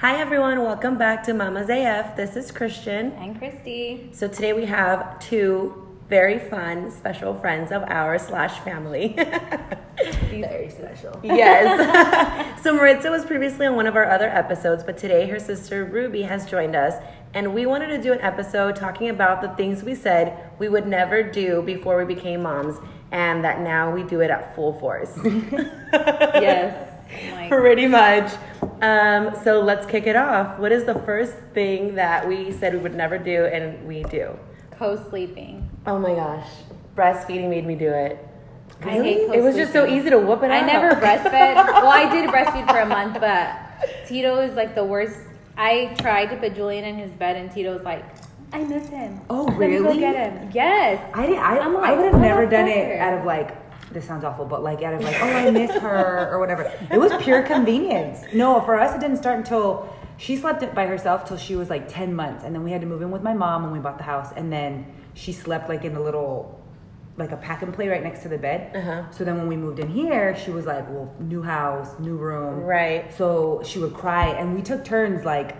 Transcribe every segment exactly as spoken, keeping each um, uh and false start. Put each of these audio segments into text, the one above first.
Hi everyone, welcome back to Mama's A F. This is Christian. And Christy. So today we have two very fun, special friends of ours slash family. Very special. Yes. So Maritza was previously on one of our other episodes, but today her sister Ruby has joined us. And we wanted to do an episode talking about the things we said we would never do before we became moms, and that now we do it at full force. Yes. Oh pretty much. Um, so let's kick it off. What is the first thing that we said we would never do and we do? Co-sleeping. Oh my gosh. Breastfeeding made me do it. Really? I hate co-sleeping. It was just so easy to whoop it I out. I never breastfed. Well, I did breastfeed for a month, but Tito is like the worst. I tried to put Julian in his bed and Tito's like, I miss him. Oh, really? Let me go get him. Yes. I didn't, I, like, I would have never done there? It out of like... This sounds awful, but like out of like, oh, I miss her or whatever. It was pure convenience. No, for us, it didn't start until she slept it by herself till she was like ten months. And then we had to move in with my mom when we bought the house. And then she slept like in a little, like a pack and play right next to the bed. Uh-huh. So then when we moved in here, she was like, well, new house, new room. Right. So she would cry. And we took turns like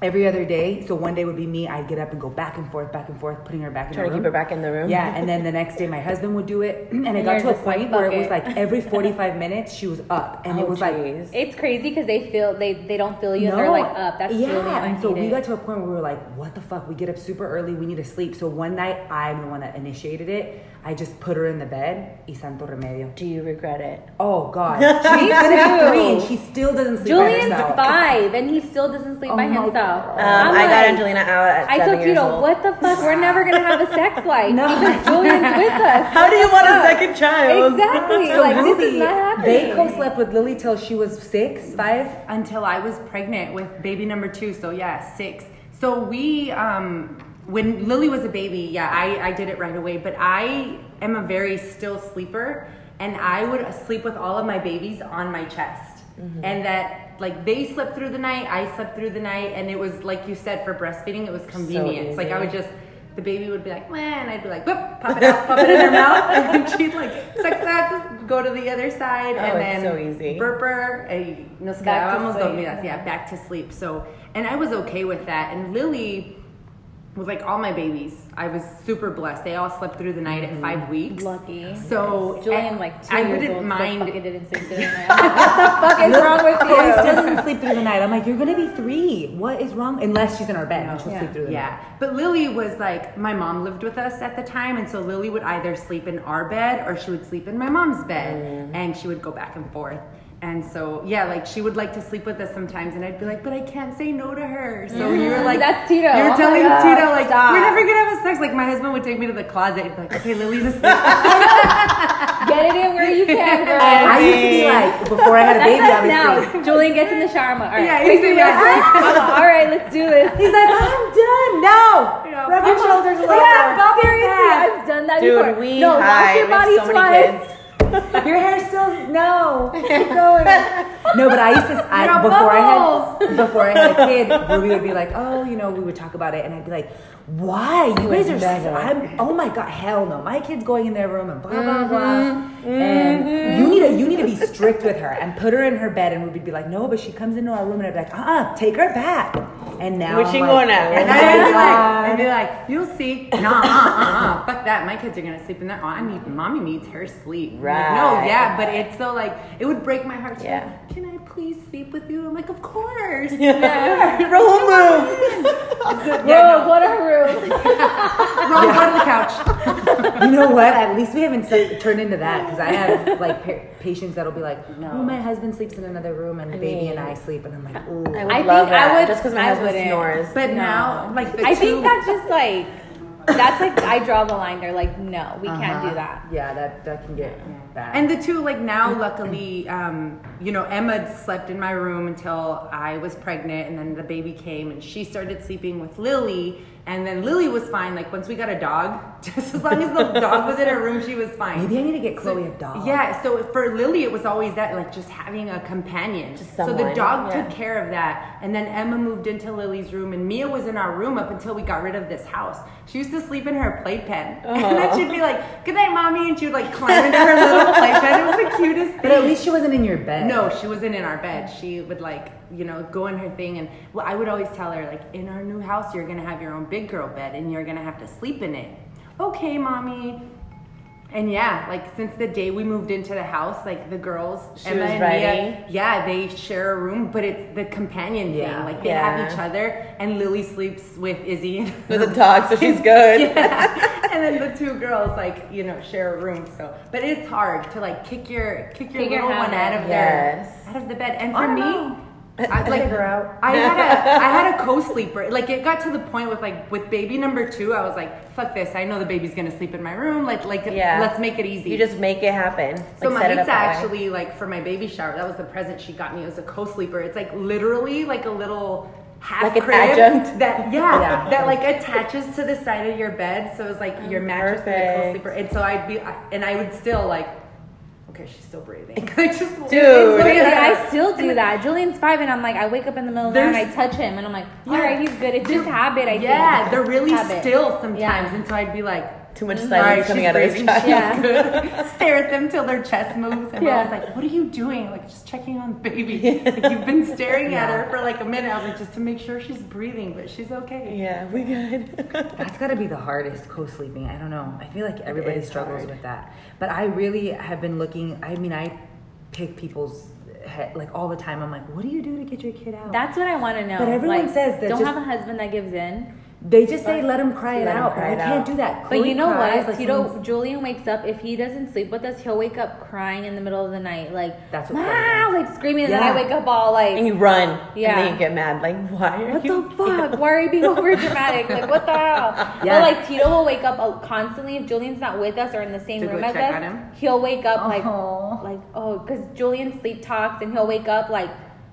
every other day. So one day would be me. I'd get up and go back and forth, back and forth, putting her back in the room. Trying to keep her back in the room. Yeah. And then the next day, my husband would do it. And it got to a point where it was like every forty-five minutes, she was up. And it was like... It's crazy because they feel they, they don't feel you. And they're like up. That's really Yeah. And so we got to a point where we were like, what the fuck? We get up super early. We need to sleep. So one night, I'm the one that initiated it. I just put her in the bed. Y santo remedio. Do you regret it? Oh, God. She's three and she still doesn't sleep by herself. Julian's five and he still doesn't sleep by himself. Um, I like, got Angelina out at I seven years Tito, old. I told Tito, what the fuck? We're never going to have a sex life. No. Because Julian's with us. How do you want up? A second child? Exactly. So like, Ruby, this is not happening. They co-slept with Lily till she was six, five? Until I was pregnant with baby number two. So, yeah, six. So, we, um, when Lily was a baby, yeah, I, I did it right away. But I am a very still sleeper. And I would sleep with all of my babies on my chest. Mm-hmm. And that... Like, they slept through the night, I slept through the night, and it was, like you said, for breastfeeding, it was convenience. So like, I would just, the baby would be like, meh, and I'd be like, whoop, pop it out, pop it in her mouth, and then she'd, like, suck that, go to the other side, oh, and then so easy. Burper, and nos quedábamos dormidas, yeah, back to sleep. So, and I was okay with that, and Lily was like all my babies. I was super blessed. They all slept through the night mm-hmm. at five weeks. Lucky. So yes. Julian, like two I years wouldn't old, mind. So fucking didn't sleep through the night. What the fuck is wrong with you? She still doesn't sleep through the night. I'm like, you're gonna be three. What is wrong? Unless she's in our bed, and she'll yeah. sleep through the yeah. night. Yeah. But Lily was like, my mom lived with us at the time, and so Lily would either sleep in our bed or she would sleep in my mom's bed, mm. and she would go back and forth. And so, yeah, like, she would like to sleep with us sometimes, and I'd be like, but I can't say no to her. So mm-hmm. you were like... That's Tito. You were oh telling God, Tito, like, stop. We're never going to have a sex. Like, my husband would take me to the closet and be like, okay, Lily's asleep. Get it in where you can, girl. I used to be like, before I had a baby, I was now. Sleep. Julian gets in the shower. All right, yeah, he's like, all right, let's do this. He's like, I'm done. No. You know, rub your shoulders a little yeah, more. Seriously, I've done that Dude, before. Dude, we... No, wash your body so twice. Your hair still no. Keep going. No, but I used to I, before I had before I had a kid, Ruby would be like, oh, you know, we would talk about it, and I'd be like, why you guys are? So, I'm oh my god, hell no, my kid's going in their room and blah blah blah. Mm-hmm. And you need to you need to be strict with her and put her in her bed, and Ruby'd be like, no, but she comes into our room, and I'd be like, uh-uh, take her back. And now what she like, going at? And I'd be like, I'd be like, you'll see. Nah, uh, uh, uh, fuck that. My kids are gonna sleep in that. Oh, I need mommy needs her sleep. Right. No, yeah, but it's so like it would break my heart. Yeah. Can I please sleep with you? I'm like, of course. Yeah. yeah. Roll room. Roll, yeah, no. Go to her room. Roll, yeah. Go to the couch. You know what? At least we haven't turned into that because I have like pa- patients that'll be like, no, oh, my husband sleeps in another room and I baby mean, and I sleep, and I'm like, ooh. I, would I love think that. I would just because my I husband wouldn't. Snores. But no. now, like, the I two- think that's just like. That's like, I draw the line. They're like, no, we uh-huh. can't do that. Yeah, that, that can get yeah. bad. And the two, like now, luckily, um, you know, Emma slept in my room until I was pregnant. And then the baby came and she started sleeping with Lily. And then Lily was fine. Like once we got a dog, just as long as the dog was in her room, she was fine. Maybe I need to get Chloe so, a dog. Yeah. So for Lily, it was always that, like just having a companion. Just someone. So the dog yeah. took care of that. And then Emma moved into Lily's room and Mia was in our room up until we got rid of this house. She used to asleep in her playpen. Uh-huh. And then she'd be like, good night, mommy. And she would like climb into her little playpen. It was the cutest thing. But at least she wasn't in your bed. No, she wasn't in our bed. She would like, you know, go in her thing. And well, I would always tell her, like, in our new house, you're going to have your own big girl bed and you're going to have to sleep in it. Okay, mommy. And yeah, like since the day we moved into the house, like the girls, she Emma and Mia, yeah, they share a room, but it's the companion yeah. thing. Like they yeah. have each other, and Lily sleeps with Izzy. With a dog, so she's good. yeah. And then the two girls, like, you know, share a room. So, but it's hard to like kick your kick your kick little your one out of yes. their out of the bed. And for me, know. I like her out. I had a I had a co-sleeper. Like it got to the point with like with baby number two, I was like, fuck this. I know the baby's gonna sleep in my room. Like like yeah. let's make it easy. You just make it happen. Like, so Maritza actually like for my baby shower, that was the present she got me. It was a co-sleeper. It's like literally like a little half like crib an adjunct. That yeah, yeah that like attaches to the side of your bed. So it's like oh, your mattress perfect. And a co-sleeper. And so I'd be and I would still like. Okay, she's still breathing. I just dude, really I still do that. Julian's five, and I'm like, I wake up in the middle of the night and I touch him, and I'm like, all yeah. right, he's good. It's just habit. I yeah, think. Yeah, they're really habit. Still sometimes, yeah. and so I'd be like, too much silence right, coming out breathing. Of his chest. Yeah. Stare at them till their chest moves, and yeah. I was like, what are you doing? Like just checking on the baby. Yeah. Like, you've been staring yeah. at her for like a minute. I was like, just to make sure she's breathing, but she's okay. Yeah, we good. That's got to be the hardest co-sleeping. I don't know. I feel like everybody struggles hard. With that. But I really have been looking, I mean, I pick people's head, like, all the time. I'm like, what do you do to get your kid out? That's what I want to know. But everyone like, says that don't just, have a husband that gives in. They just say, let him cry it out. I can't do that. Chloe but you know cries, what? Like Tito, Julian wakes up. If he doesn't sleep with us, he'll wake up crying in the middle of the night. Like, that's what wow, like screaming. And yeah. then I wake up all like. And you run. Yeah. And then you get mad. Like, why are what you. What the fuck? Yeah. Why are you being over dramatic? Like, what the hell? Yeah. But like, Tito will wake up constantly. If Julian's not with us or in the same to room as us, he'll wake up like, aww. Like, oh, because Julian sleep talks and he'll wake up like.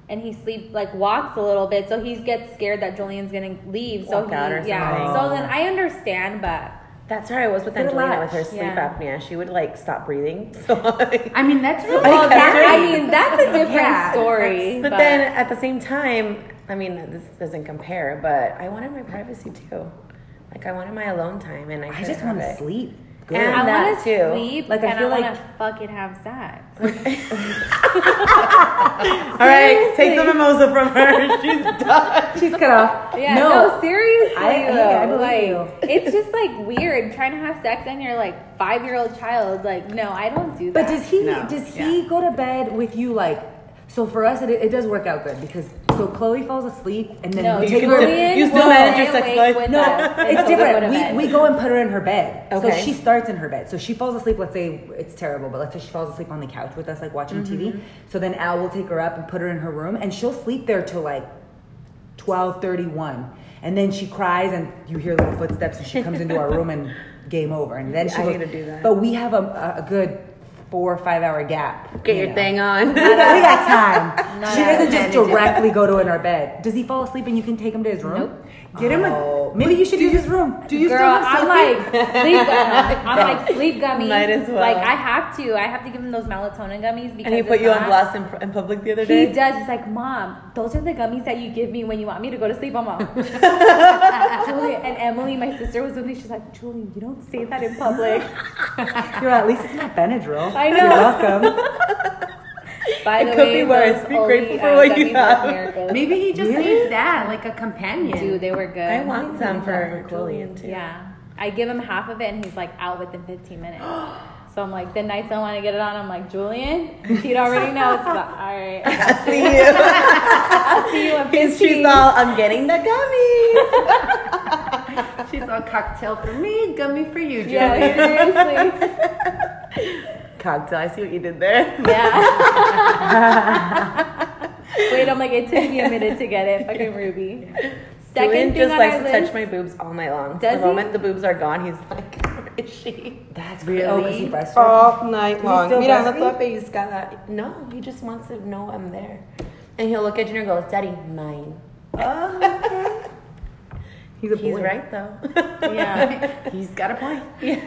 And he sleep like walks a little bit, so he gets scared that Julian's gonna leave. So Walk he, out or yeah. So then I understand, but that's how I was with Angelina with her sleep yeah. apnea. She would like stop breathing. So like, I mean, that's really well, that, I mean that's a different yeah, story. But, but then at the same time, I mean this doesn't compare. But I wanted my privacy too. Like I wanted my alone time, and I, I just want to sleep. Good. And I want to sleep, like, and I, feel I want to like... fucking have sex. All right, take the mimosa from her. She's done. She's cut off. Yeah, no, no seriously. I, I, I believe like, you. It's just, like, weird trying to have sex and you're, like, five-year-old child. Like, no, I don't do that. But does he no. does yeah. he go to bed with you, like, so for us, it, it does work out good because... So Chloe falls asleep, and then no, we take her. In, you still manage your sex life. No, it's different. We, we go and put her in her bed. Okay. So she starts in her bed. So she falls asleep. Let's say it's terrible, but let's say she falls asleep on the couch with us, like watching mm-hmm. T V. So then Al will take her up and put her in her room, and she'll sleep there till like twelve thirty-one, and then she cries, and you hear little footsteps, and she comes into our room, and game over. And then she I goes, need to do that. But we have a, a good. Four or five hour gap. Get you your know. Thing on. We got time. Not she doesn't just directly go to in our bed. Does he fall asleep and you can take him to his room? Nope. Get him oh. a. Maybe you should do his room. Do you girl, still have I'm like sleep gummy. I'm like sleep gummy. Might as well. Like I have to. I have to give him those melatonin gummies because. And he put you on blast in, in public the other day. He does. He's like, Mom, those are the gummies that you give me when you want me to go to sleep. I'm all. Julie and Emily, my sister was with me. She's like, Julie, you don't say that in public. You're at least it's not Benadryl. I know. You're welcome. By it the could way, be worse. Be grateful for what you have. Maybe he just really? Needs that, like a companion. Dude, they were good. I want some for Julian too. Yeah, I give him half of it, and he's like out within fifteen minutes. So I'm like, the nights I want to get it on, I'm like, Julian, he already knows. So, all right, I'll see you. I'll see you. In fifteen. She's all, I'm getting the gummies. She's all cocktail for me, gummy for you, Julian. Yeah, seriously. Cocktail. I see what you did there. Yeah. Wait, I'm like, it took me a minute to get it. Fucking Ruby. Second Julian thing just likes to touch my boobs all night long. Does the he? Moment the boobs are gone, he's like, where is she? That's really? Oh, he all night long. Mira, no toda pellizcada. No, he just wants to know I'm there. And he'll look at you and go, Daddy, mine. Oh, okay. He's a boy. He's right, though. Yeah. He's got a point. Yeah.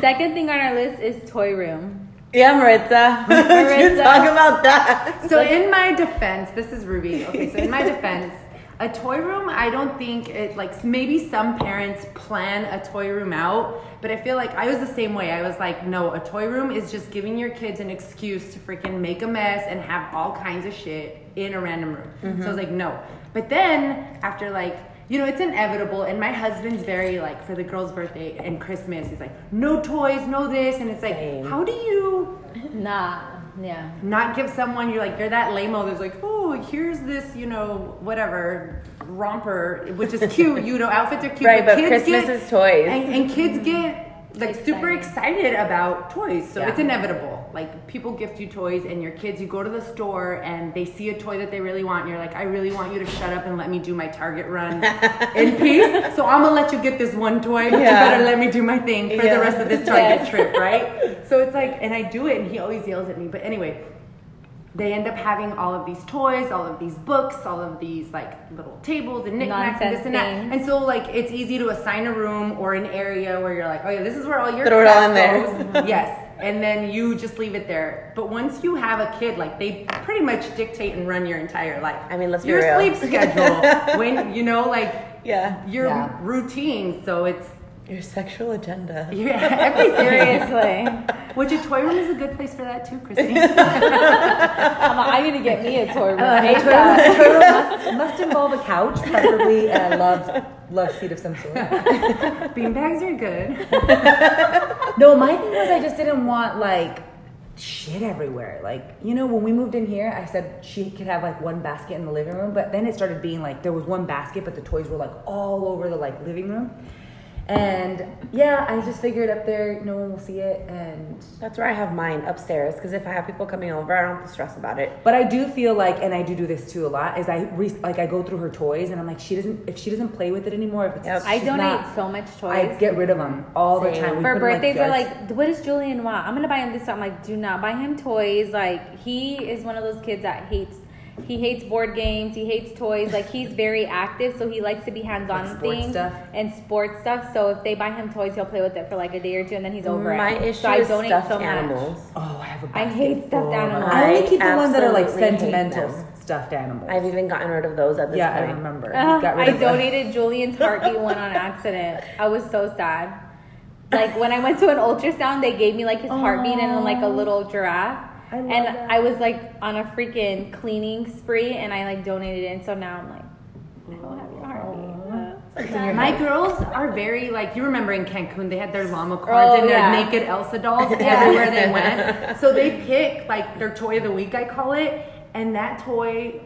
Second thing on our list is toy room. Yeah, Maritza. Maritza. You talk about that. So in my defense, this is Ruby. Okay, so in my defense, A toy room, I don't think it, like, maybe some parents plan a toy room out, but I feel like I was the same way. I was like, no, a toy room is just giving your kids an excuse to freaking make a mess and have all kinds of shit in a random room. Mm-hmm. So I was like, no. But then after, like, you know, it's inevitable, and my husband's very, like, for the girl's birthday and Christmas, he's like, no toys, no this, and it's like, same. How do you nah, yeah. not give someone, you're like, you're that lame-o that's like, oh, here's this, you know, whatever, romper, which is cute, you know, outfits are cute. Right, but, but Christmas get, is toys. And, and kids get, like, excited. super excited about toys, so yeah. it's inevitable. Like, people gift you toys, and your kids, you go to the store, and they see a toy that they really want, and you're like, I really want you to shut up and let me do my Target run in peace, so I'm going to let you get this one toy, but yeah. you better let me do my thing for yeah. the rest of this Target yes. trip, right? So it's like, and I do it, and he always yells at me, but anyway, they end up having all of these toys, all of these books, all of these, like, little tables and knickknacks and this and that. Things. And so, like, it's easy to assign a room or an area where you're like, oh, yeah, this is where all your Throw crap it all in goes. There. Yes. And then you just leave it there. But once you have a kid, like, they pretty much dictate and run your entire life. I mean, let's be real. Your sleep schedule. When, you know, like, yeah. your yeah. routine. So it's. Your sexual agenda. Yeah, seriously. Which a toy room is a good place for that too, Christine. I'm, I'm gonna get me a toy room. Uh, a toy room, toy room must, must involve a couch, preferably, and a love love seat of some sort. Beanbags are good. No, my thing was I just didn't want like shit everywhere. Like, you know, when we moved in here, I said she could have like one basket in the living room, but then it started being like there was one basket, but the toys were like all over the like living room. And yeah, I just figured up there, no one will see it, and that's where I have mine upstairs. Because if I have people coming over, I don't have to stress about it. But I do feel like, and I do do this too a lot, is I re- like I go through her toys, and I'm like, she doesn't. If she doesn't play with it anymore, if it's yep. I donate not, so much toys. I get rid of them all Same. the time. We For birthdays, they're like, like, what does Julian want? I'm gonna buy him this. I'm like, do not buy him toys. Like, he is one of those kids that hates. He hates board games. He hates toys. Like, he's very active, so he likes to be hands-on like things stuff. and sports stuff. So if they buy him toys, he'll play with it for like a day or two, and then he's over My it. My issue so is I donate stuffed so animals. Oh, I have a basket I hate stuffed full. animals. I only keep the ones that are like sentimental stuffed animals. I've even gotten rid of those at this yeah, point. Yeah, I remember. Uh, got rid I of donated them. Julian's Heartbeat one on accident. I was so sad. Like, when I went to an ultrasound, they gave me like his Aww. heartbeat and like a little giraffe. I and that. I was like on a freaking cleaning spree, and I like donated it, and so now I'm like, I don't have your heartbeat. Uh, my girls are very like, you remember in Cancun they had their llama cords oh, and their yeah. naked Elsa dolls everywhere they went. So they pick like their toy of the week, I call it, and that toy.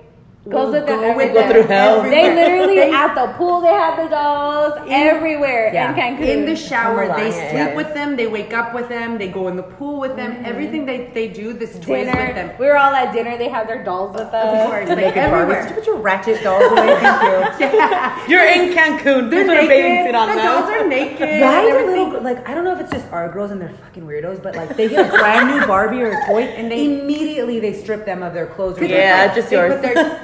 Goes with go with go through hell. They literally they, at the pool they have the dolls in, everywhere yeah. in Cancun. In the shower, they sleep yes. with them, they wake up with them, they go in the pool with them. Mm-hmm. Everything they, they do, this toys with them. We were all at dinner. They have their dolls with us. Of course, like everywhere. Did you put your ratchet dolls away? Thank you. Yeah. You're in Cancun. They're put naked. A bathing suit on the now. Dolls are naked. Right? Little, like I don't know if it's just our girls and they're fucking weirdos, but like they get a brand new Barbie or a toy, and they immediately they strip them of their clothes. Or yeah, like, just yours.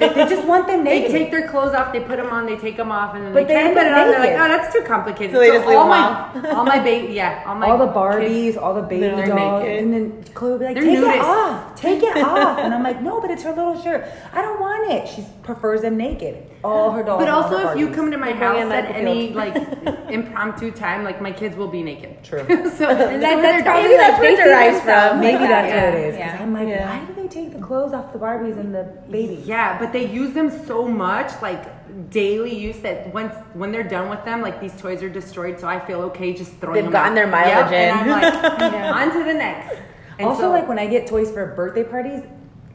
They just want them naked. They take their clothes off, they put them on, they take them off, and then but they, they can't put it on. Naked. They're like, oh, that's too complicated. So they so just all leave my, all my baby, yeah, all my all the Barbies, kids, all the baby dolls, naked. And then Chloe would be like, they're take nudists. It off, take it off, and I'm like, no, but it's her little shirt. I don't want it. She prefers them naked. All her dolls. But also, if Barbies. You come to my house at any like impromptu time, like my kids will be naked. True. So that, so that's probably that's where it derives from. Maybe that's what it is. Because I'm like, why do they take the clothes off the Barbies and the baby? Yeah, but. They use them so much, like daily use, that once when they're done with them, like these toys are destroyed. So I feel okay just throwing They've them. They've gotten out. Their mileage yep. in. And I'm like, yeah. on to the next. And also, so, like when I get toys for birthday parties,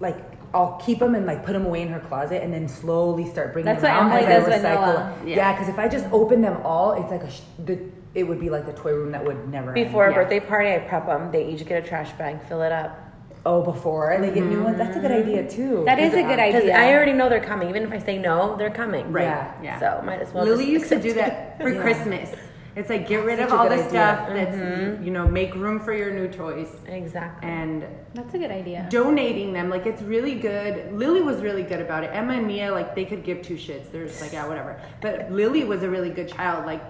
like I'll keep them and like put them away in her closet, and then slowly start bringing That's them out Emily as does I recycle. Yeah, because yeah, if I just open them all, it's like a. Sh- the, it would be like the toy room that would never. Before end. a yeah. birthday party, I prep them. They each get a trash bag, fill it up. Oh, before and they get new ones. That's a good idea too. That is a good idea. Because I already know they're coming. Even if I say no, they're coming. Right. Yeah. yeah. So might as well. Lily used to do that for yeah. Christmas. It's like get rid that's of all the idea. Stuff that's mm-hmm. you know, make room for your new toys. Exactly. And that's a good idea. Donating them, like it's really good. Lily was really good about it. Emma and Mia, like they could give two shits. They're just like yeah, whatever. But Lily was a really good child. Like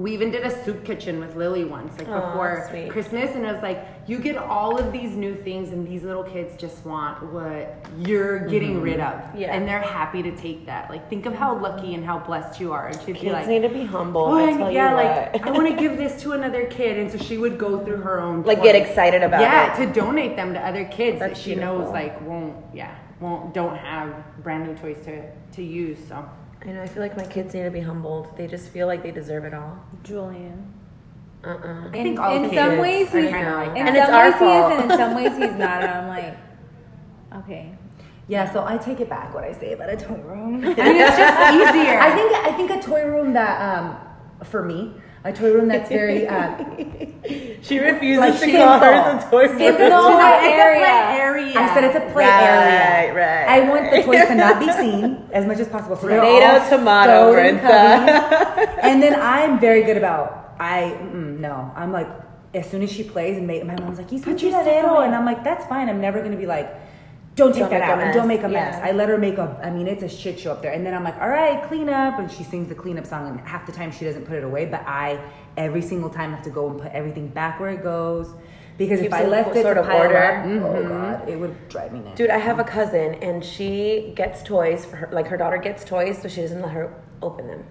We even did a soup kitchen with Lily once, like Aww, before sweet. Christmas, and I was like, you get all of these new things, and these little kids just want what you're getting mm-hmm. rid of, yeah. and they're happy to take that. Like, think of how lucky and how blessed you are. And she'd kids be like, need to be humble. Oh, I tell yeah, you like I want to give this to another kid, and so she would go through her own, like, get excited about yeah, it. Yeah, to donate them to other kids That's that she beautiful. knows like won't yeah won't don't have brand new toys to to use. So. I know, I feel like my kids need to be humbled. They just feel like they deserve it all. Julian. Uh-uh. I think in, all in some ways he's, in and some it's our ways fault. He is, and in some ways he's not. And I'm like, okay. Yeah, so I take it back what I say about a toy room. I mean, it's just easier. I think I think a toy room that, um, for me, a toy room that's very... Uh, she refuses like to simple. call hers a toy room. It's like, area. It's a play area. I said it's a play right, area. Right, right. I want the toys to not be seen as much as possible. So tomato, tomato, Brenta. And then I'm very good about... I No, I'm like, as soon as she plays, and my mom's like, he's such a little. And I'm like, that's fine. I'm never going to be like... Don't take don't that out and don't make a mess. Yeah. I let her make a, I mean, it's a shit show up there. And then I'm like, all right, clean up. And she sings the cleanup song, and half the time she doesn't put it away. But I, every single time, have to go and put everything back where it goes. Because if I left it sort of order, up, mm-hmm. oh God, it would drive me nuts. Dude, I have a cousin, and she gets toys for her, like her daughter gets toys, but she doesn't let her open them.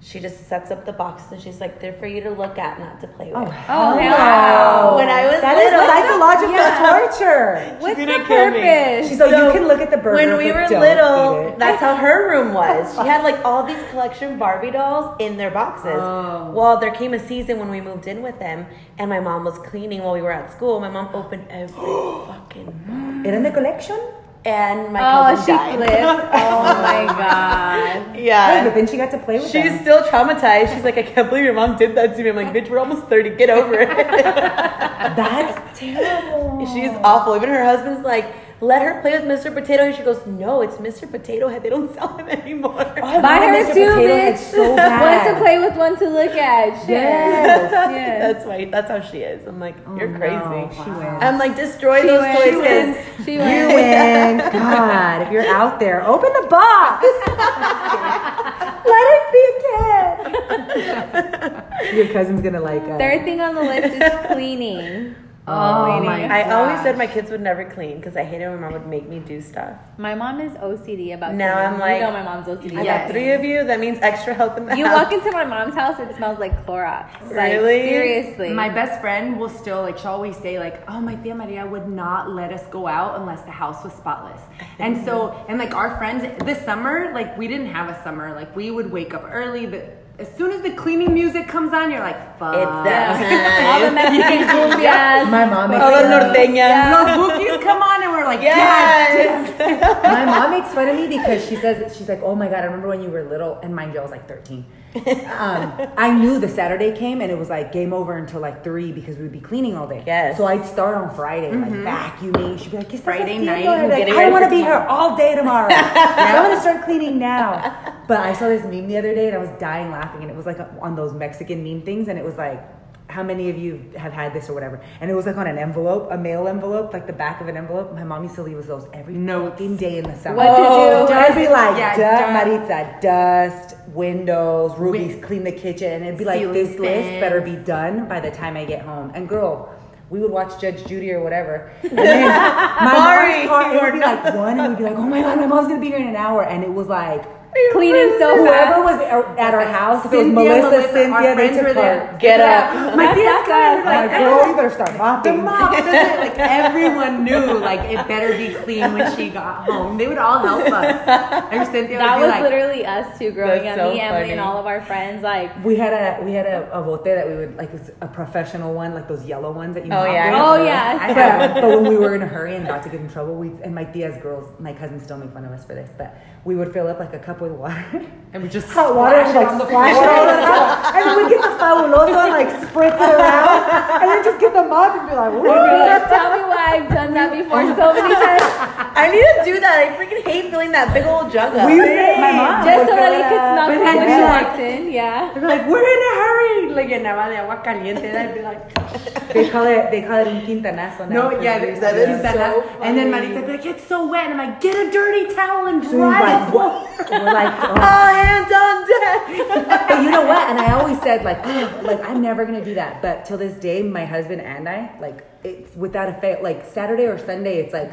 She just sets up the boxes, and she's like, they're for you to look at, not to play with. Oh, oh wow. When I was that little, is psychological yeah. torture. What's the purpose? She's so, like, you can look at the burger. When we were little, that's how her room was. She had like all these collection Barbie dolls in their boxes. Oh. Well, there came a season when we moved in with them, and my mom was cleaning while we were at school. My mom opened every fucking... Era the collection? And my cousin oh, she died. Flipped. Oh my God. Yeah. Hey, but then she got to play with She's them. still traumatized. She's like, I can't believe your mom did that to me. I'm like, bitch, we're almost thirty. Get over it. That's terrible. She's awful. Even her husband's like, let her play with Mister Potato Head. She goes, no, it's Mister Potato Head. They don't sell him anymore. Oh, buy her Mister too, bitch. So bad. One to play with, one to look at. Shit. Yes. yes. That's right. That's how she is. I'm like, oh, you're crazy. No. She wins. I'm like, destroy she those wins. toys. She wins. She wins. You win. God, if you're out there, open the box. Let it be a kid. Your cousin's going to like it. Third thing on the list is cleaning. Oh, my I gosh. always said my kids would never clean because I hated when my mom would make me do stuff. My mom is O C D about now cleaning. I'm like, you know my mom's O C D. I yes. got three of you. That means extra help in the you house. You walk into my mom's house, it smells like Clorox. Really? Like, seriously. My best friend will still, like, she'll always say, like, oh, my tía Maria would not let us go out unless the house was spotless. And so, and, like, our friends, this summer, like, we didn't have a summer. Like, we would wake up early, but... As soon as the cleaning music comes on, you're like, fuck. It's that time. All the Mexican cumbias. My mom makes fun. All the Norteñas. Yeah. Los Bukis come on, and we're like, yes. yes. My mom makes fun of me because she says, she's like, oh my God, I remember when you were little, and mind you, I was like thirteen. um, I knew the Saturday came, and it was like game over until like three because we would be cleaning all day. Yes. So I'd start on Friday, like mm-hmm. vacuuming. She'd be like, it's Friday night. Like, I don't want to be here all day tomorrow. yeah. I'm going to start cleaning now. But I saw this meme the other day, and I was dying laughing, and it was like on those Mexican meme things, and it was like, how many of you have had this or whatever? And it was like on an envelope, a mail envelope, like the back of an envelope. My mom used to leave us those every fucking day in the summer. What oh, to do? I'd be like, yeah, duh, Maritza, dust, windows, Ruby's, clean the kitchen. And it'd be like, this fans. list better be done by the time I get home. And girl... we would watch Judge Judy or whatever. And then my mom's car, it would be like one, and we'd be like, oh my God, my mom's going to be here in an hour. And it was like, cleaning so whoever was at our house, if it was Melissa, Melissa Cynthia, they took part. Get up. My dad's guys like, girl, you better start mopping. The mop doesn't, like, everyone knew, like, it better be clean when she got home. They would all help us. And Cynthia that would be like, that was literally us two growing up. So me, Emily, funny. and all of our friends, like. We had a, we had a, a bote that we would, like, a professional one, like those yellow ones that you mop. Oh, yeah. Oh, oh, yeah. I had one. But when we were in a hurry and about to get in trouble, we, and my tia's girls, my cousins still make fun of us for this, but we would fill up, like, a cup with water, and we just hot water would like splash it all around, and then we'd get the Fabuloso and like spritz it around, and then just get the mop and be like, woo! Please tell me why I've done that before so many times. I need to do that. I freaking hate filling that big old jug up. We used to, my mom just so that it could snuck in when she walked in. Yeah, they're like, we're in a hurry. Like en agua de agua caliente, I'd be like, they call it, they call it un quintanazo. No, yeah, that is so. And then Maritza be like, it's so wet, and I'm like, get a dirty towel and dry it. We're like, oh, all hands on deck. But you know what? And I always said, like, oh, like, I'm never going to do that. But till this day, my husband and I, like, it's without a fail. Like, Saturday or Sunday, it's like,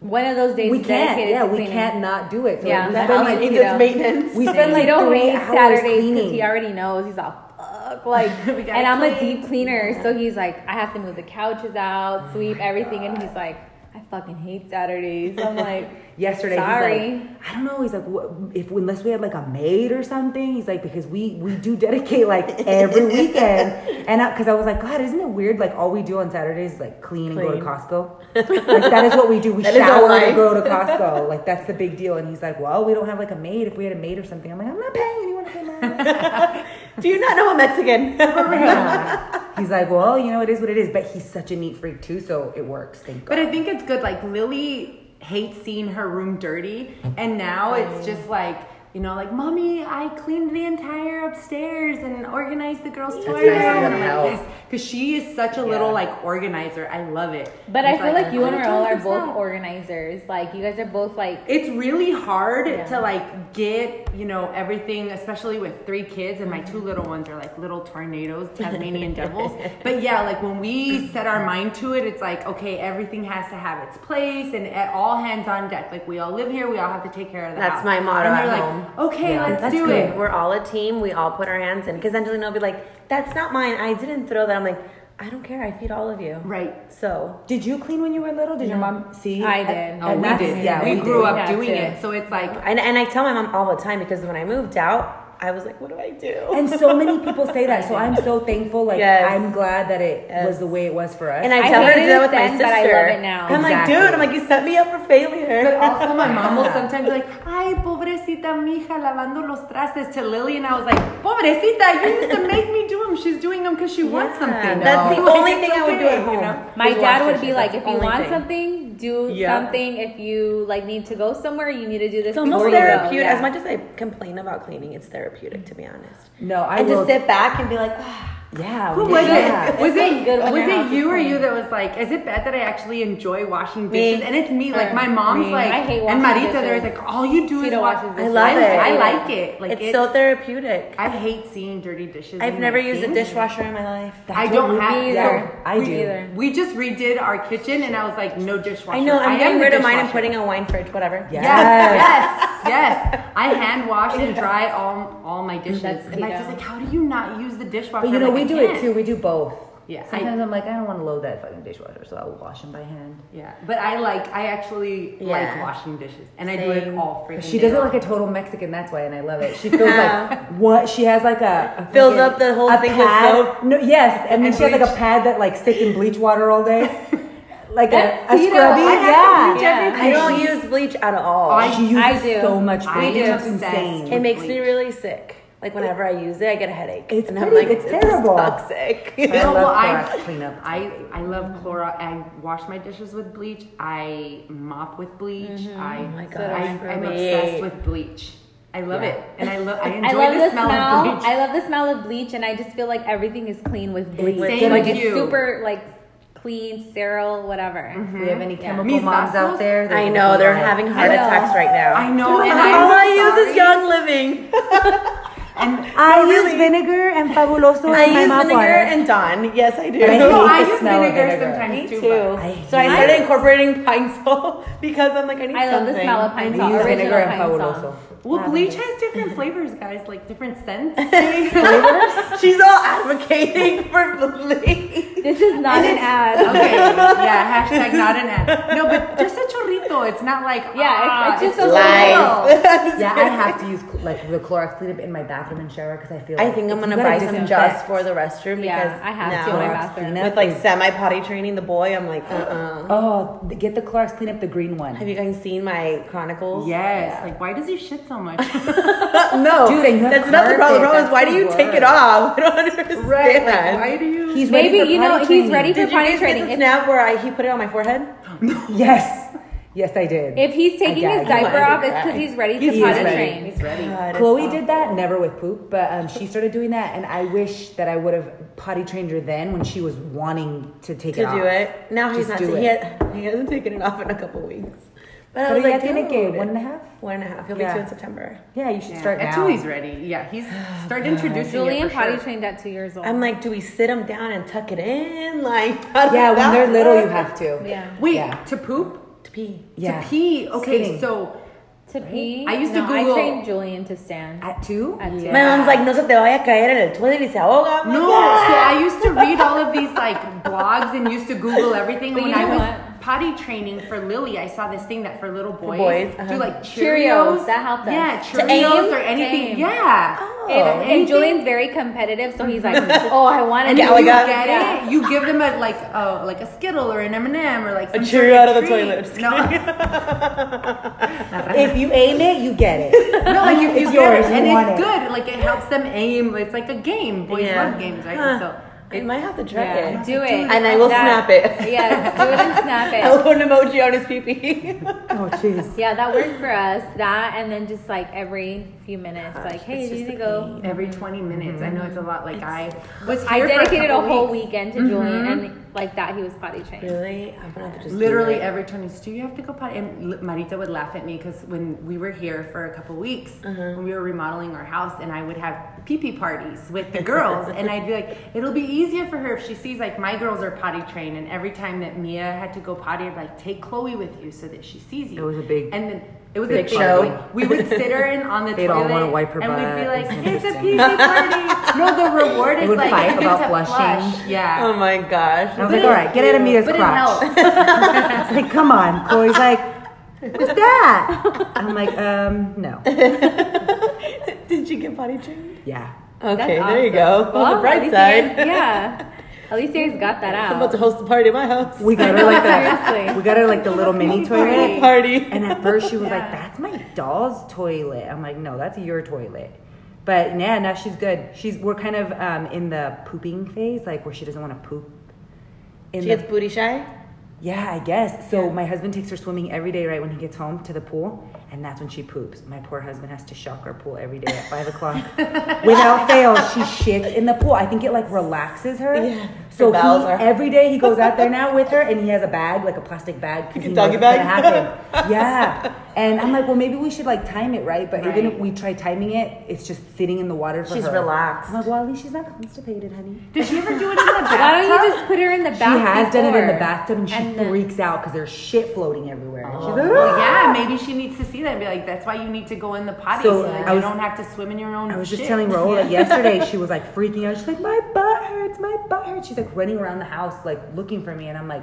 one of those days we can't. Yeah, we can't not do it. So yeah, we spend like, like it's maintenance. We spend like don't three hours Saturdays cleaning. Because he already knows. He's all, fuck. Like, and I'm clean. a deep cleaner. Yeah. So he's like, I have to move the couches out, sweep oh everything. God. And he's like, I fucking hate Saturdays. I'm like, yesterday, sorry. He's like, I don't know. He's like, what, if unless we had like a maid or something. He's like, because we, we do dedicate like every weekend. And because I, I was like, God, isn't it weird? Like all we do on Saturdays is like clean, clean. and go to Costco. Like that is what we do. We shower and go to Costco. Like that's the big deal. And he's like, well, we don't have like a maid. If we had a maid or something, I'm like, I'm not paying anyone to pay mine. Do you not know I'm Mexican? Yeah. He's like, well, you know, it is what it is. But he's such a neat freak, too, so it works. Thank God. But I think it's good. Like, Lily hates seeing her room dirty. And now it's just like, you know, like, Mommy, I cleaned the entire upstairs and organized the girls' toilet. Nice. Because she is such a yeah. little, like, organizer. I love it. But it's I feel like, like you and Earl are both out. organizers. Like, you guys are both, like... It's really hard yeah. to, like, get, you know, everything, especially with three kids. And my two little ones are, like, little tornadoes, Tasmanian devils. But, yeah, like, when we set our mind to it, it's like, okay, everything has to have its place. And at all hands on deck. Like, we all live here. We all have to take care of that. That's my motto at like, home. Okay, yeah, let's do good. it. We're all a team. We all put our hands in. Because Angelina will be like, that's not mine. I didn't throw that. I'm like, I don't care. I feed all of you. Right. So. Did you clean when you were little? Did yeah. your mom see? I did. Oh, and we did. Yeah, we, we grew did. up yeah, doing too. it. So it's like. And, and I tell my mom all the time because when I moved out, I was like, what do I do? And so many people say that. So I'm so thankful. Like, yes. I'm glad that it yes. was the way it was for us. And I tell I her to do that with my sister. But I love it now. I'm exactly. like, dude, I'm like, you set me up for failure. But also my mom will sometimes be like, ay, pobrecita mija, lavando los trastes to Lily. And I was like, pobrecita, you used to make me do them. She's doing them because she yeah. wants something. That's no. the only thing I would do at home. You know? My dad would be like, if you want thing. something, do yeah. something. If you like need to go somewhere, you need to do this. It's almost therapeutic. Yeah. As much as I complain about cleaning, it's therapeutic. Therapeutic, to be honest. No, I and will. just sit back and be like, ah, oh, yeah. Who was yeah. it? Was it, it good was it you or you that was like, is it bad that I actually enjoy washing dishes? Me. And it's me. Like my mom's me. like, I hate washing and Maritza, they're like, all you do Tito is wash dishes. I love I, it. I like it. Like it's, it's so therapeutic. I hate seeing dirty dishes. I've never used things. a dishwasher in my life. That's I don't have either. either. I we do. Either. We just redid our kitchen, and I was like, no dishwasher. I know. I'm I getting rid of mine and putting a wine fridge. Whatever. Yes. Yes. Yes, I hand wash and dry all all my dishes. That's and my sister's like, how do you not use the dishwasher? But you know, like, we do it too. We do both. Yeah. Sometimes I, I'm like, I don't want to load that fucking dishwasher, so I'll wash them by hand. Yeah. But I like, I actually yeah. like washing dishes, and Same. I do it all freaking. But she does it like a total Mexican. That's why, and I love it. She feels like what she has like a, a fills up the whole thing pad. with soap. No, yes, and then and she bleach. has like a pad that like sticks in bleach water all day. Like That's a, a scrubby, yeah. yeah. I don't use bleach at all. I, she uses I do. so much bleach. It's insane. It makes bleach. me really sick. Like whenever I use it, I get a headache. It's and I'm like, it's terrible. Toxic. I love Clorox cleanup. I I love Clorox. I wash my dishes with bleach. I mop with bleach. Mm-hmm. I oh my God. I, I'm obsessed with bleach. I love yeah. it, and I love. I enjoy I love the, the smell, smell of bleach. I love the smell of bleach, and I just feel like everything is clean with bleach. Same like it's super like. Clean, sterile, whatever. Mm-hmm. Do we have any chemical yeah. moms out there? I know, they're having heart attacks right now. I know. And all I use is Young Living. And I really, use vinegar and Fabuloso. I use vinegar water. and Dawn. Yes, I do. I, hate no, I use vinegar, vinegar sometimes too. too. I so I started it. incorporating pine salt because I'm like, I need I something. I love the smell of pine salt. I use vinegar and Fabuloso. Well, wow. bleach has different flavors, guys. Like different scents. Flavors. She's all advocating for bleach. This is not an ad. Okay. Yeah. Hashtag not an ad. No, but just a chorrito. It's not like yeah. It's, it's just a little. Yeah, I have to use like the Clorox cleanup in my bathroom. And shower because I feel like I think I'm gonna buy some just for the restroom because yeah, I have to in my bathroom with like semi potty training the boy. I'm like, uh uh-uh. uh. Oh, get the Clorox clean up the green one. Have you guys seen my Chronicles? Yes. Yeah. Like, why does he shit so much? No, dude, and that's not the problem. The problem is why do you worst. take it off? I don't understand. Right? Like, why do you? He's maybe you know training. he's ready for Did potty you guys training. Get the snap where I he put it on my forehead. Yes. Yes, I did. If he's taking his diaper off, it's because he's ready to potty train. He's ready. God, Chloe did that, never with poop, but um, she started doing that, and I wish that I would have potty trained her then when she was wanting to take it off. To do it. Now he's not. He hasn't taken it off in a couple weeks. But I was like, tiene que one and a half? One and a half. He'll be yeah. two in September. Yeah, you should yeah. start now. At two, he's ready. Yeah, he's start yeah. introducing Julian potty sure. trained at two years old. I'm like, do we sit him down and tuck it in? Like, how yeah, when they're little, you have to. Yeah. Wait, yeah. to poop? To pee. Yeah. To pee. Okay, Sitting. so. To right? pee? I used no, to Google. I trained Julian to stand. At two? At two. Yeah. My mom's like, no se te vaya a caer en el toilet y se ahoga. No, so I used to read all of these like blogs and used to Google everything but when you know I was what? potty training for Lily. I saw this thing that for little boys, for boys uh-huh. do like Cheerios. Cheerios. That helped us. Yeah, Cheerios or anything. Aim. Yeah. Oh. And, and Julian's very competitive, so he's like, oh, I want to get it. You get yeah. it. You give them a like a like a Skittle or an M and M or like some a Cheerio out of the toilet. No. If you aim it, you get it. No, like if you get it, and it's good. Like it helps them aim. It's like a game. Boys yeah. love games, right? Huh. So. I might have to try yeah, it. Do it. And I will that, snap it. Yes, do it and snap it. I'll put an emoji on his pee-pee. Oh, jeez. Yeah, that worked for us. That and then just like every few minutes. Gosh, like, hey, do you need to go? Every twenty minutes. Mm-hmm. I know it's a lot. Like it's, I was here I dedicated for a, a whole weeks. weekend to mm-hmm. Julian and like that he was potty trained. Really? I'm going to have to just Literally every twenty minutes. Do you have to go potty? And Maritza would laugh at me because when we were here for a couple weeks, mm-hmm. when we were remodeling our house and I would have pee-pee parties with the girls and I'd be like, it'll be easy. easier for her if she sees like my girls are potty trained and every time that Mia had to go potty I'd like take Chloe with you so that she sees you. It was a big and then it was big a big show. Like, we would sit her in on the They'd toilet all want to wipe her and butt. We'd be like it's, it's a pee party. No, the reward is like fight about flushing. Flush. Yeah. Oh my gosh. And I was but like, it, all right, get out of Mia's crotch. It's like, come on. Chloe's like, what's that? I'm like, um, no. Did you get potty trained? Yeah. Okay, That's there awesome. you go. Well, on the bright side. Guys, yeah. At least you guys got that out. I'm about to host a party at my house. We got her like that. We got her like the little mini toilet party. And at first she was yeah. like, that's my doll's toilet. I'm like, no, that's your toilet. But yeah, now she's good. She's We're kind of um, in the pooping phase, like where she doesn't want to poop. In she the, gets booty shy? Yeah, I guess. So yeah. my husband takes her swimming every day right when he gets home to the pool. And that's when she poops. My poor husband has to shock our pool every day at five o'clock. Without fail, she shits in the pool. I think it, like, relaxes her. Yeah. So he, her. every day he goes out there now with her, and he has a bag, like a plastic bag. He doggy bag? Happen. Yeah. And I'm like, well, maybe we should, like, time it, right? But right. even if we try timing it, it's just sitting in the water for she's her. She's relaxed. I'm like, well, at least she's not constipated, honey. Did she ever do it in the bathtub? Why don't you just put her in the bathtub? She has before. done it in the bathtub, and she and freaks the- out because there's shit floating everywhere. Oh. She's like, well, yeah, maybe she needs to see that and be like, that's why you need to go in the potty so, so that I was, you don't have to swim in your own I was shit. Just telling Raola yeah. yesterday, she was like freaking out. She's like, my butt hurts, my butt hurts. She's like running around the house, like looking for me. And I'm like,